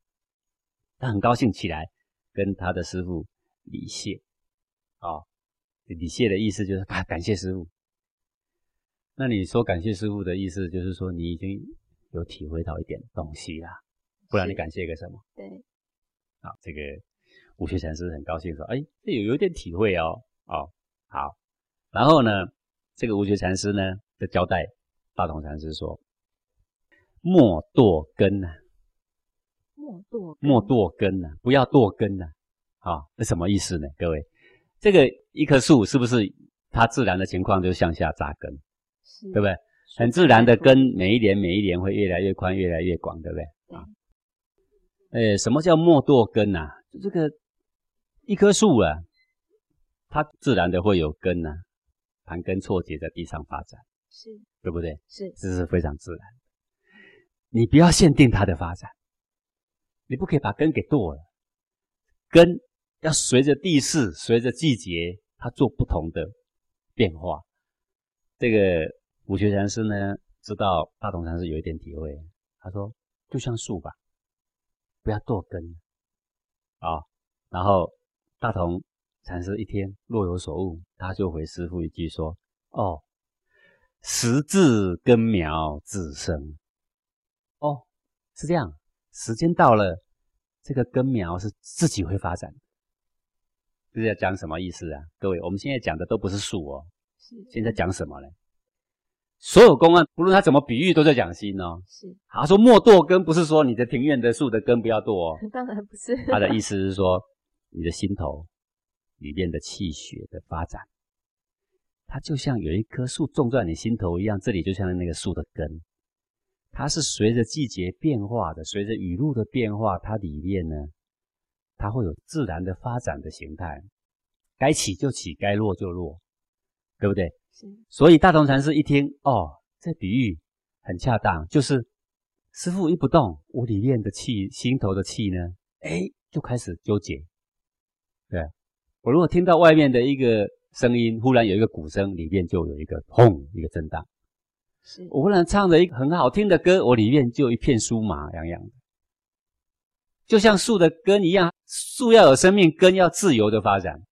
他很高兴起来，跟他的师父礼谢。哦，礼谢的意思就是啊，感谢师父。那你说感谢师父的意思，就是说你已经有体会到一点东西啦，不然你感谢个什么？对，好，这个武学禅师很高兴说：“哎，这有有点体会哦，哦，好。”然后呢，这个武学禅师呢就交代大同禅师说：“莫堕根呐、啊，莫堕莫堕根呐、啊，不要堕根呐、啊。哦”好，这什么意思呢？各位，这个一棵树是不是它自然的情况就向下扎根，对不对？很自然的根每一年每一年会越来越宽越来越广，对不对？对啊，诶，什么叫莫堕根啊？这个一棵树啊，它自然的会有根啊，盘根错节在地上发展，是，对不对？是，这是非常自然。你不要限定它的发展，你不可以把根给堕了，根要随着地势随着季节它做不同的变化。这个武学禅师呢，知道大同禅师有一点体会，他说：“就像树吧，不要堕根啊。哦”然后大同禅师一听若有所悟，他就回师父一句说：“哦，时至根苗自生。”哦，是这样，时间到了，这个根苗是自己会发展。这是要讲什么意思啊？各位，我们现在讲的都不是树哦，现在讲什么呢？所有公案，不论他怎么比喻，都在讲心哦。是，他说莫堕根，不是说你的庭院的树的根不要堕哦。当然不是。他的意思是说，你的心头里面的气血的发展，它就像有一棵树种在你心头一样，这里就像那个树的根，它是随着季节变化的，随着雨露的变化，它里面呢，它会有自然的发展的形态，该起就起，该落就落，对不对？所以大同禅师一听，哦，这比喻很恰当，就是师父一不动，我里面的气，心头的气呢，诶，就开始纠结。对，我如果听到外面的一个声音，忽然有一个鼓声，里面就有一个轰，一个震荡。是，我忽然唱了一个很好听的歌，我里面就一片酥麻痒痒的。就像树的根一样，树要有生命，根要自由的发展。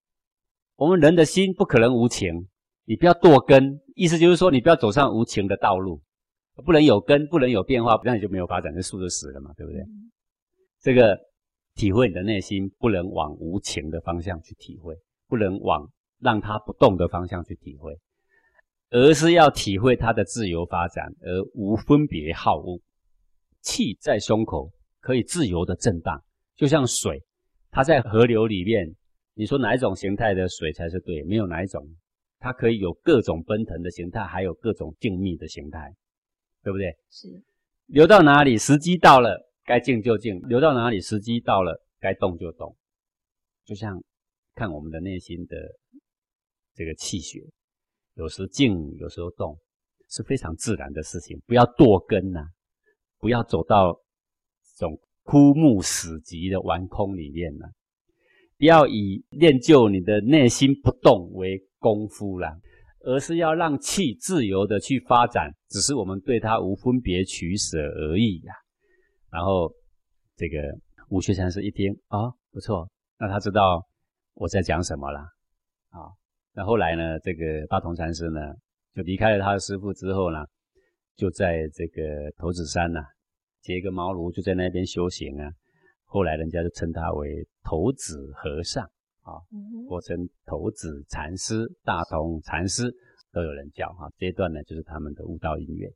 我们人的心不可能无情。你不要堕根，意思就是说你不要走上无情的道路，不能有根，不能有变化，不然你就没有发展，这树就死了嘛，对不对？嗯、这个体会你的内心，不能往无情的方向去体会，不能往让它不动的方向去体会，而是要体会它的自由发展，而无分别好恶。气在胸口可以自由的震荡，就像水，它在河流里面，你说哪一种形态的水才是对？没有哪一种。它可以有各种奔腾的形态，还有各种静谧的形态，对不对？是。流到哪里时机到了，该静就静；流到哪里时机到了，该动就动。就像看我们的内心的这个气血，有时静，有时候动，是非常自然的事情。不要堕根啊，不要走到这种枯木死寂的顽空里面啊，不要以练就你的内心不动为功夫啦，而是要让气自由的去发展，只是我们对它无分别取舍而已呀、啊。然后这个武学禅师一听啊、哦，不错，那他知道我在讲什么啦。啊、哦，那后来呢，这个大同禅师呢就离开了他的师父之后呢，就在这个头子山呐、啊、结个茅庐，就在那边修行啊。后来人家就称他为头子和尚。啊、哦，或称头子禅师、大同禅师，都有人教哈。这一段呢，就是他们的悟道因缘。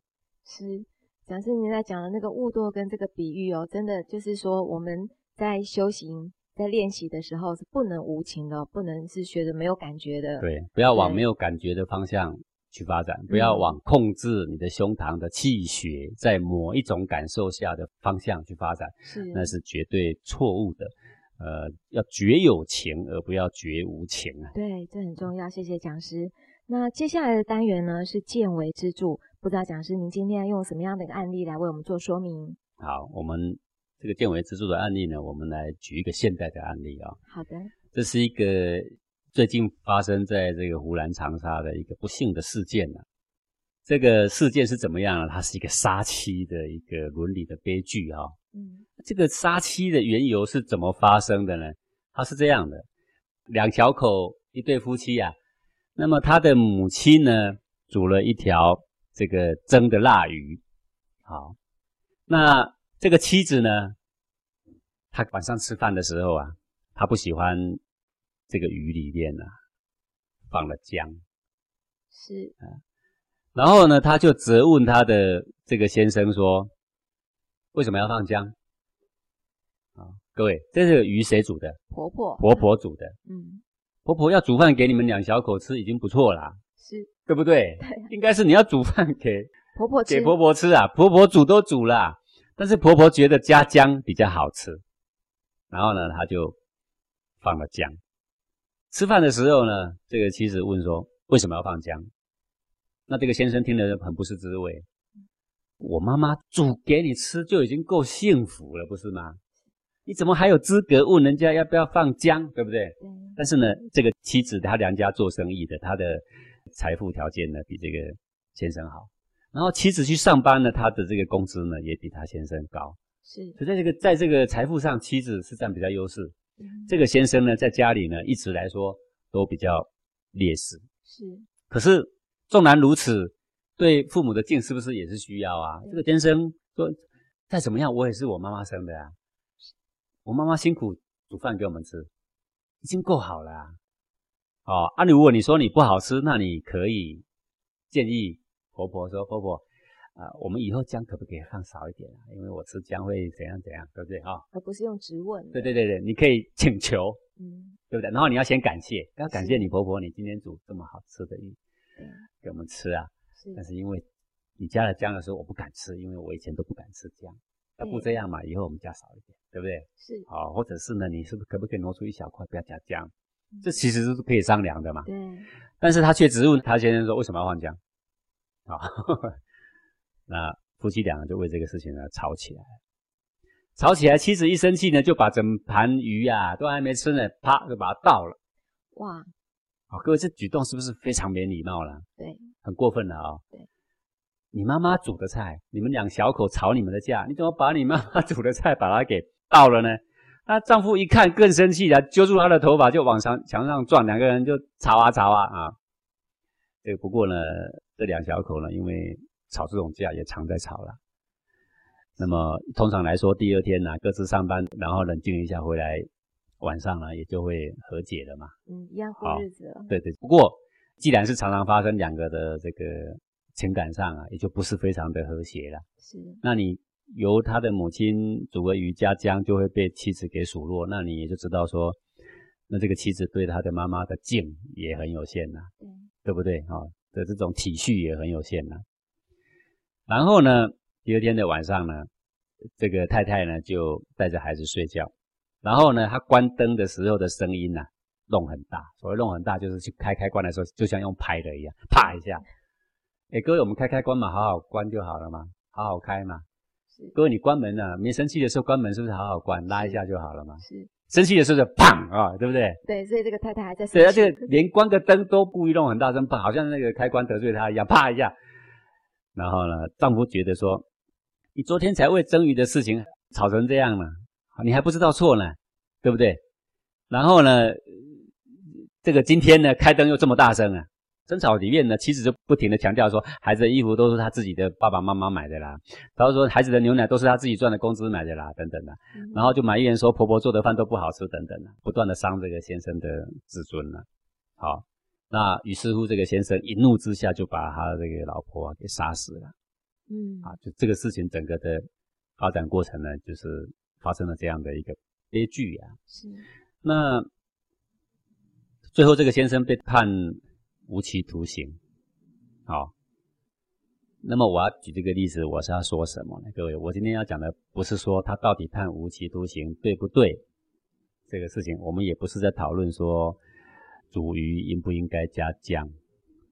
是，讲师您在讲的那个悟道跟这个比喻哦，真的就是说我们在修行、在练习的时候是不能无情的，不能是学着没有感觉的。对，不要往没有感觉的方向去发展，不要往控制你的胸膛的气血在某一种感受下的方向去发展，是，那是绝对错误的。呃，要觉有情，而不要觉无情啊。对，这很重要。谢谢讲师。那接下来的单元呢是见微知著，不知道讲师您今天要用什么样的一个案例来为我们做说明？好，我们这个见微知著的案例呢，我们来举一个现代的案例啊、哦。好的。这是一个最近发生在这个湖南长沙的一个不幸的事件啊。这个事件是怎么样呢？它是一个杀妻的一个伦理的悲剧啊、哦。嗯，这个杀妻的缘由是怎么发生的呢？它是这样的，两小口一对夫妻啊，那么他的母亲呢煮了一条这个蒸的腊鱼，好，那这个妻子呢，她晚上吃饭的时候啊，她不喜欢这个鱼里面啊放了姜，是啊，然后呢，她就责问她的这个先生说。为什么要放姜？好，各位，这是鱼谁煮的？婆婆，婆婆煮的。嗯，婆婆要煮饭给你们两小口吃，已经不错啦，是，对不对？对，应该是你要煮饭给婆婆吃，给婆婆吃啊。婆婆煮都煮啦，但是婆婆觉得加姜比较好吃，然后呢，她就放了姜。吃饭的时候呢，这个妻子问说：“为什么要放姜？”那这个先生听了很不是滋味。我妈妈煮给你吃就已经够幸福了，不是吗？你怎么还有资格问人家要不要放姜，对不对？嗯。但是呢，这个妻子她两家做生意的，她的财富条件呢比这个先生好。然后妻子去上班呢，她的这个工资呢也比她先生高。是。所以在这个在这个财富上，妻子是占比较优势。嗯。这个先生呢，在家里呢一直来说都比较劣势。是。可是纵然如此。对父母的敬是不是也是需要啊？这个先生说，再怎么样我也是我妈妈生的啊，我妈妈辛苦煮饭给我们吃，已经够好了啊。哦，啊，如果你说你不好吃，那你可以建议婆婆说，婆婆，啊、呃，我们以后姜可不可以放少一点啊？因为我吃姜会怎样怎样，对不对啊？哦、而不是用质问。对对对对，你可以请求，嗯，对不对？然后你要先感谢，要感谢你婆婆，你今天煮这么好吃的鱼给我们吃啊。但是因为你加了姜的时候我不敢吃，因为我以前都不敢吃姜，要不这样嘛，以后我们加少一点，对不对？是。好、哦，或者是呢，你是不是可不可以挪出一小块不要加姜？嗯、这其实是可以商量的嘛。对。但是他却质问他先生说为什么要放姜？好、哦，那夫妻两人就为这个事情呢吵起来，吵起来，妻子一生气呢就把整盘鱼啊都还没吃呢，啪就把它倒了。哇。好、哦，各位，这举动是不是非常没礼貌了？对，很过分了啊、哦！对，你妈妈煮的菜，你们两小口吵你们的架，你怎么把你妈妈煮的菜把它给倒了呢？那丈夫一看更生气了，揪住她的头发就往墙墙上撞，两个人就吵啊吵啊啊！这个不过呢，这两小口呢，因为吵这种架也常在吵了。那么通常来说，第二天呢、啊，各自上班，然后冷静一下回来。晚上呢也就会和解了嘛，嗯，一样过日子了。对对，不过既然是常常发生，两个的这个情感上啊，也就不是非常的和谐了。是，那你由他的母亲煮个鱼加姜，就会被妻子给数落，那你也就知道说，那这个妻子对他的妈妈的敬也很有限呐、啊，嗯，对不对？哦，的这种体恤也很有限呐、啊。然后呢，第二天的晚上呢，这个太太呢就带着孩子睡觉。然后呢，他关灯的时候的声音呢、啊，弄很大。所谓弄很大，就是去开开关的时候，就像用拍的一样，啪一下。哎，各位，我们开开关嘛，好好关就好了嘛，好好开嘛。各位，你关门啊，没生气的时候关门是不是好好关，拉一下就好了嘛？是。生气的时候就砰啊、哦，对不对？对，所以这个太太还在生气。对，而且连关个灯都故意弄很大声，啪，好像那个开关得罪他一样，啪一下。然后呢，丈夫觉得说，你昨天才为蒸鱼的事情吵成这样了。你还不知道错呢，对不对？然后呢，这个今天呢开灯又这么大声啊！争吵里面呢，妻子就不停的强调说，孩子的衣服都是他自己的爸爸妈妈买的啦，然后说孩子的牛奶都是他自己赚的工资买的啦，等等啦，嗯、然后就埋怨说婆婆做的饭都不好吃，等等啦，不断的伤这个先生的自尊啦。好，那于是乎这个先生一怒之下就把他这个老婆、啊、给杀死了。嗯，啊，就这个事情整个的发展过程呢，就是发生了这样的一个悲剧啊。是。那最后这个先生被判无期徒刑。好，那么我要举这个例子，我是要说什么呢？各位，我今天要讲的不是说他到底判无期徒刑对不对这个事情，我们也不是在讨论说煮鱼应不应该加姜，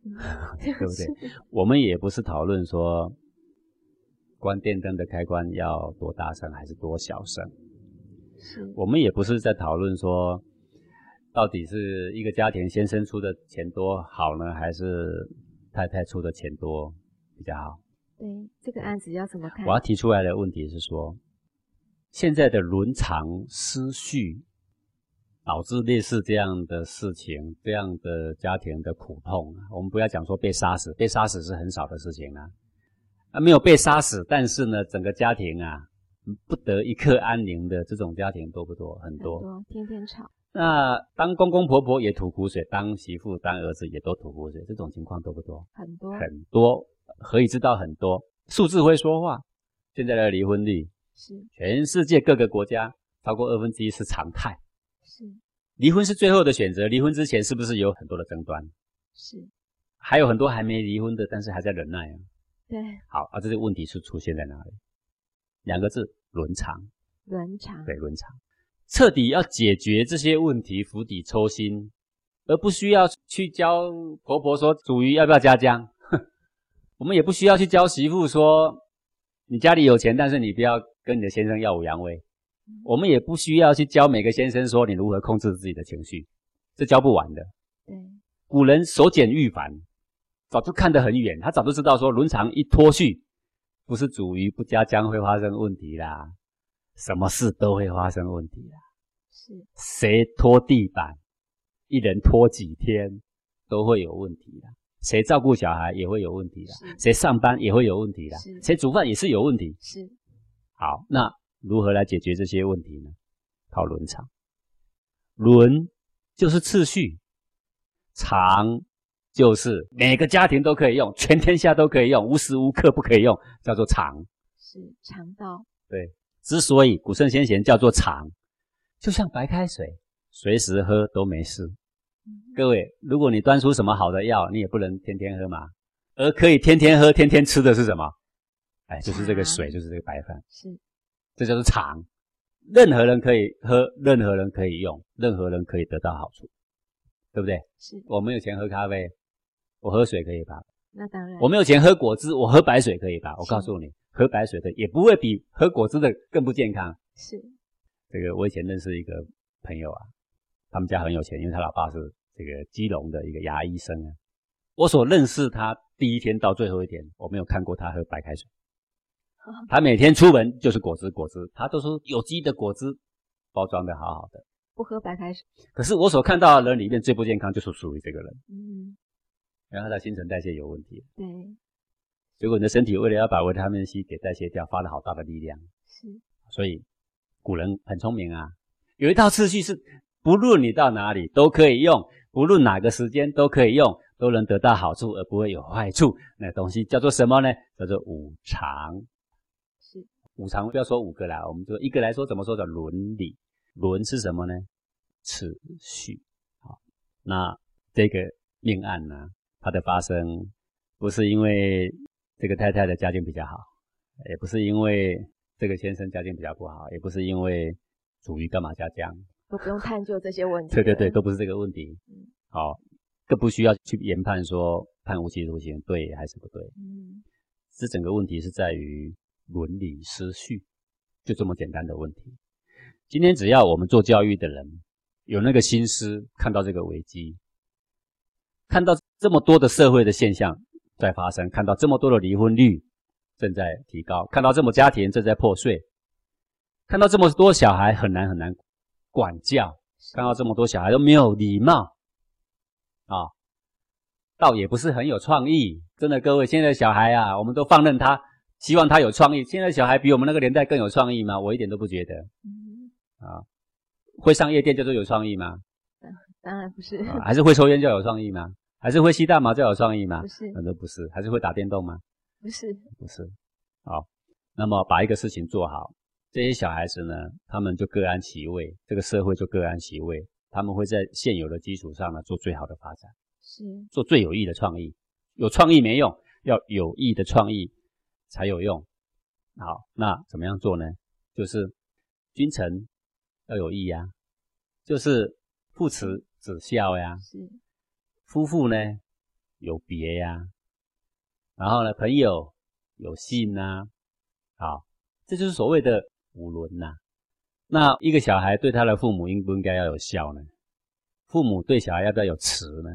嗯、对不对？我们也不是讨论说关电灯的开关要多大声还是多小声，我们也不是在讨论说到底是一个家庭先生出的钱多好呢，还是太太出的钱多比较好。对，这个案子要怎么看？我要提出来的问题是说，现在的伦常失序导致类似这样的事情，这样的家庭的苦痛，我们不要讲说被杀死，被杀死是很少的事情啊，啊没有被杀死，但是呢，整个家庭啊不得一刻安宁的这种家庭多不多？很多，很多，天天吵。那当公公婆婆也吐苦水，当媳妇当儿子也都吐苦水，这种情况多不多？很多，很多，何以知道很多？数字会说话，现在的离婚率是全世界各个国家超过二分之一是常态。是，离婚是最后的选择，离婚之前是不是有很多的争端？是，还有很多还没离婚的，但是还在忍耐啊。对，好啊，这些问题是出现在哪里？两个字：伦常。伦常，对，伦常。彻底要解决这些问题，釜底抽薪，而不需要去教婆婆说煮鱼要不要加姜，我们也不需要去教媳妇说你家里有钱，但是你不要跟你的先生耀武扬威。我们也不需要去教每个先生说你如何控制自己的情绪，这教不完的。对，古人手简驭繁，早就看得很远，他早就知道说伦常一脱序，不是煮鱼不加姜会发生问题啦，什么事都会发生问题啦。是，谁拖地板，一人拖几天都会有问题啦。谁照顾小孩也会有问题啦，谁上班也会有问题啦，谁煮饭也是有问题。是，好，那如何来解决这些问题呢？靠伦常。伦就是次序，常就是每个家庭都可以用，全天下都可以用，无时无刻不可以用，叫做常。是，常道。对，之所以古圣先贤叫做常，就像白开水，随时喝都没事。嗯、各位，如果你端出什么好的药，你也不能天天喝嘛，而可以天天喝、天天吃的是什么？哎，就是这个水，就是这个白饭。是。这就是常，任何人可以喝，任何人可以用，任何人可以得到好处，对不对？是。我没有钱喝咖啡，我喝水可以吧？那当然。我没有钱喝果汁，我喝白水可以吧？我告诉你，喝白水的也不会比喝果汁的更不健康。是。这个我以前认识一个朋友啊，他们家很有钱，因为他老爸是这个基隆的一个牙医生啊。我所认识他第一天到最后一天，我没有看过他喝白开水。他每天出门就是果汁果汁，他都说有机的果汁包装的好好的，不喝白开水。可是我所看到的人里面最不健康就是属于这个人。嗯，然后他的新陈代谢有问题。对，结果你的身体为了要把维他命 C 给代谢掉，发了好大的力量。是，所以古人很聪明啊，有一套次序是不论你到哪里都可以用，不论哪个时间都可以用，都能得到好处而不会有坏处。那东西叫做什么呢？叫做五常。五常不要说五个啦，我们就一个来说，怎么说的伦理？伦是什么呢？次序。好，那这个命案呢、啊，它的发生不是因为这个太太的家境比较好，也不是因为这个先生家境比较不好，也不是因为煮鱼干嘛加姜，都不用探究这些问题。对对对，都不是这个问题。好，更不需要去研判说判无期徒刑对还是不对。嗯，这整个问题是在于伦理失序，就这么简单的问题。今天只要我们做教育的人有那个心思，看到这个危机，看到这么多的社会的现象在发生，看到这么多的离婚率正在提高，看到这么家庭正在破碎，看到这么多小孩很难很难管教，看到这么多小孩都没有礼貌啊、哦，倒也不是很有创意。真的各位，现在的小孩啊，我们都放任他，希望他有创意。现在小孩比我们那个年代更有创意吗？我一点都不觉得。嗯啊，会上夜店叫做有创意吗？当然不是。啊、还是会抽烟叫有创意吗？还是会吸大麻就有创意吗？不是，很多不是。还是会打电动吗？不是，不是。好，那么把一个事情做好，这些小孩子呢，他们就各安其位，这个社会就各安其位，他们会在现有的基础上呢，做最好的发展，是做最有益的创意。有创意没用，要有益的创意才有用。好，那怎么样做呢？就是君臣要有义啊，就是父慈子孝呀、啊，是夫妇呢有别呀、啊，然后呢朋友有信呐、啊，好，这就是所谓的五伦呐、啊。那一个小孩对他的父母应不应该要有孝呢？父母对小孩要不要有慈呢？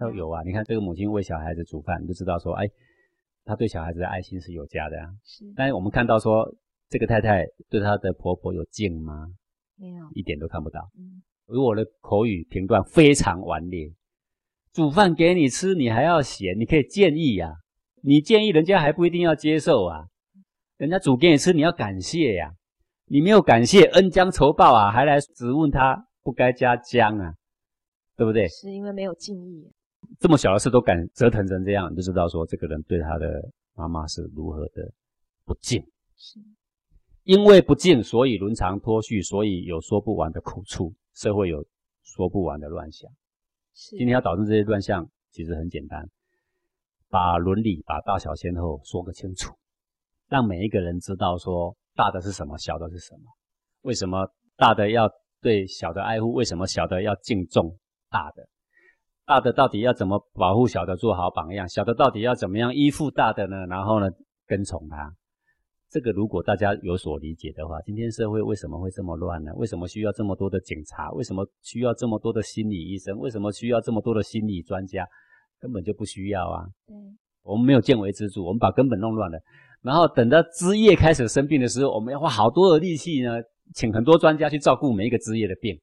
要有啊！你看这个母亲为小孩子煮饭，你就知道说，哎，她对小孩子的爱心是有加的啊。是。但是我们看到说，这个太太对她的婆婆有敬吗？没有，一点都看不到。嗯。如果我的口语评断非常顽劣，煮饭给你吃，你还要嫌？你可以建议啊，你建议人家还不一定要接受啊。人家煮给你吃，你要感谢呀、啊。你没有感谢，恩将仇报啊，还来质问他不该加姜啊，对不对？是因为没有敬意、啊。这么小的事都敢折腾成这样，你就知道说这个人对他的妈妈是如何的不敬。是，因为不敬，所以伦常脱序，所以有说不完的苦处，社会有说不完的乱象。是，今天要导致这些乱象，其实很简单，把伦理、把大小先后说个清楚，让每一个人知道说大的是什么，小的是什么，为什么大的要对小的爱护，为什么小的要敬重大的。大的到底要怎么保护小的做好榜样，小的到底要怎么样依附大的呢？然后呢跟从他。这个如果大家有所理解的话，今天社会为什么会这么乱呢？为什么需要这么多的警察？为什么需要这么多的心理医生？为什么需要这么多的心理专家？根本就不需要啊。嗯，我们没有见微知著，我们把根本弄乱了，然后等到枝叶开始生病的时候，我们要花好多的力气呢，请很多专家去照顾每一个枝叶的病。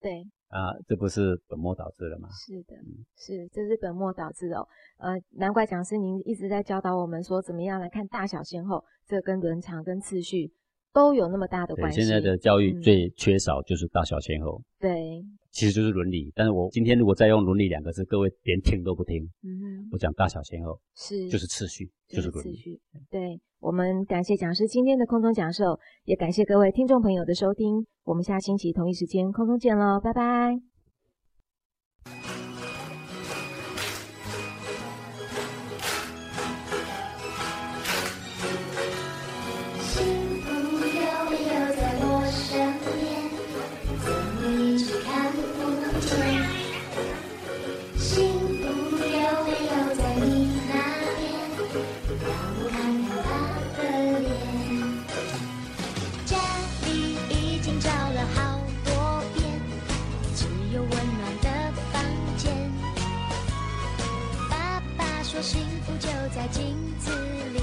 对啊，这不是本末倒置了吗？是的，是，这是本末倒置哦。呃，难怪讲师您一直在教导我们说，怎么样来看大小先后，这跟伦常跟次序都有那么大的关系。现在的教育最缺少就是大小先后。嗯、对，其实就是伦理。但是我今天如果再用伦理两个字，各位连听都不听。嗯哼，我讲大小先后是就是次序，就是伦理。对，我们感谢讲师今天的空中讲授，也感谢各位听众朋友的收听。我们下星期同一时间空中见咯，拜拜。幸福就在镜子里，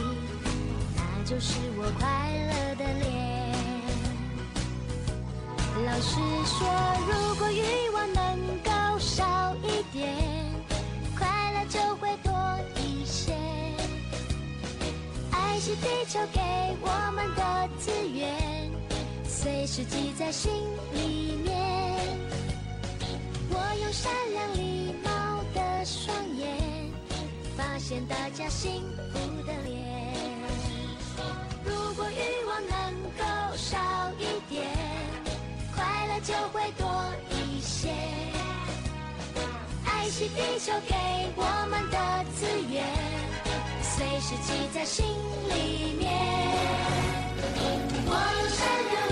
那就是我快乐的脸。老师说，如果欲望能够少一点，快乐就会多一些。爱是地球给我们的资源，随时记在心里面。我用善良礼貌的双眼，发现大家幸福的脸。如果欲望能够少一点，快乐就会多一些。爱是地球给我们的资源，随时记在心里面。我用善良。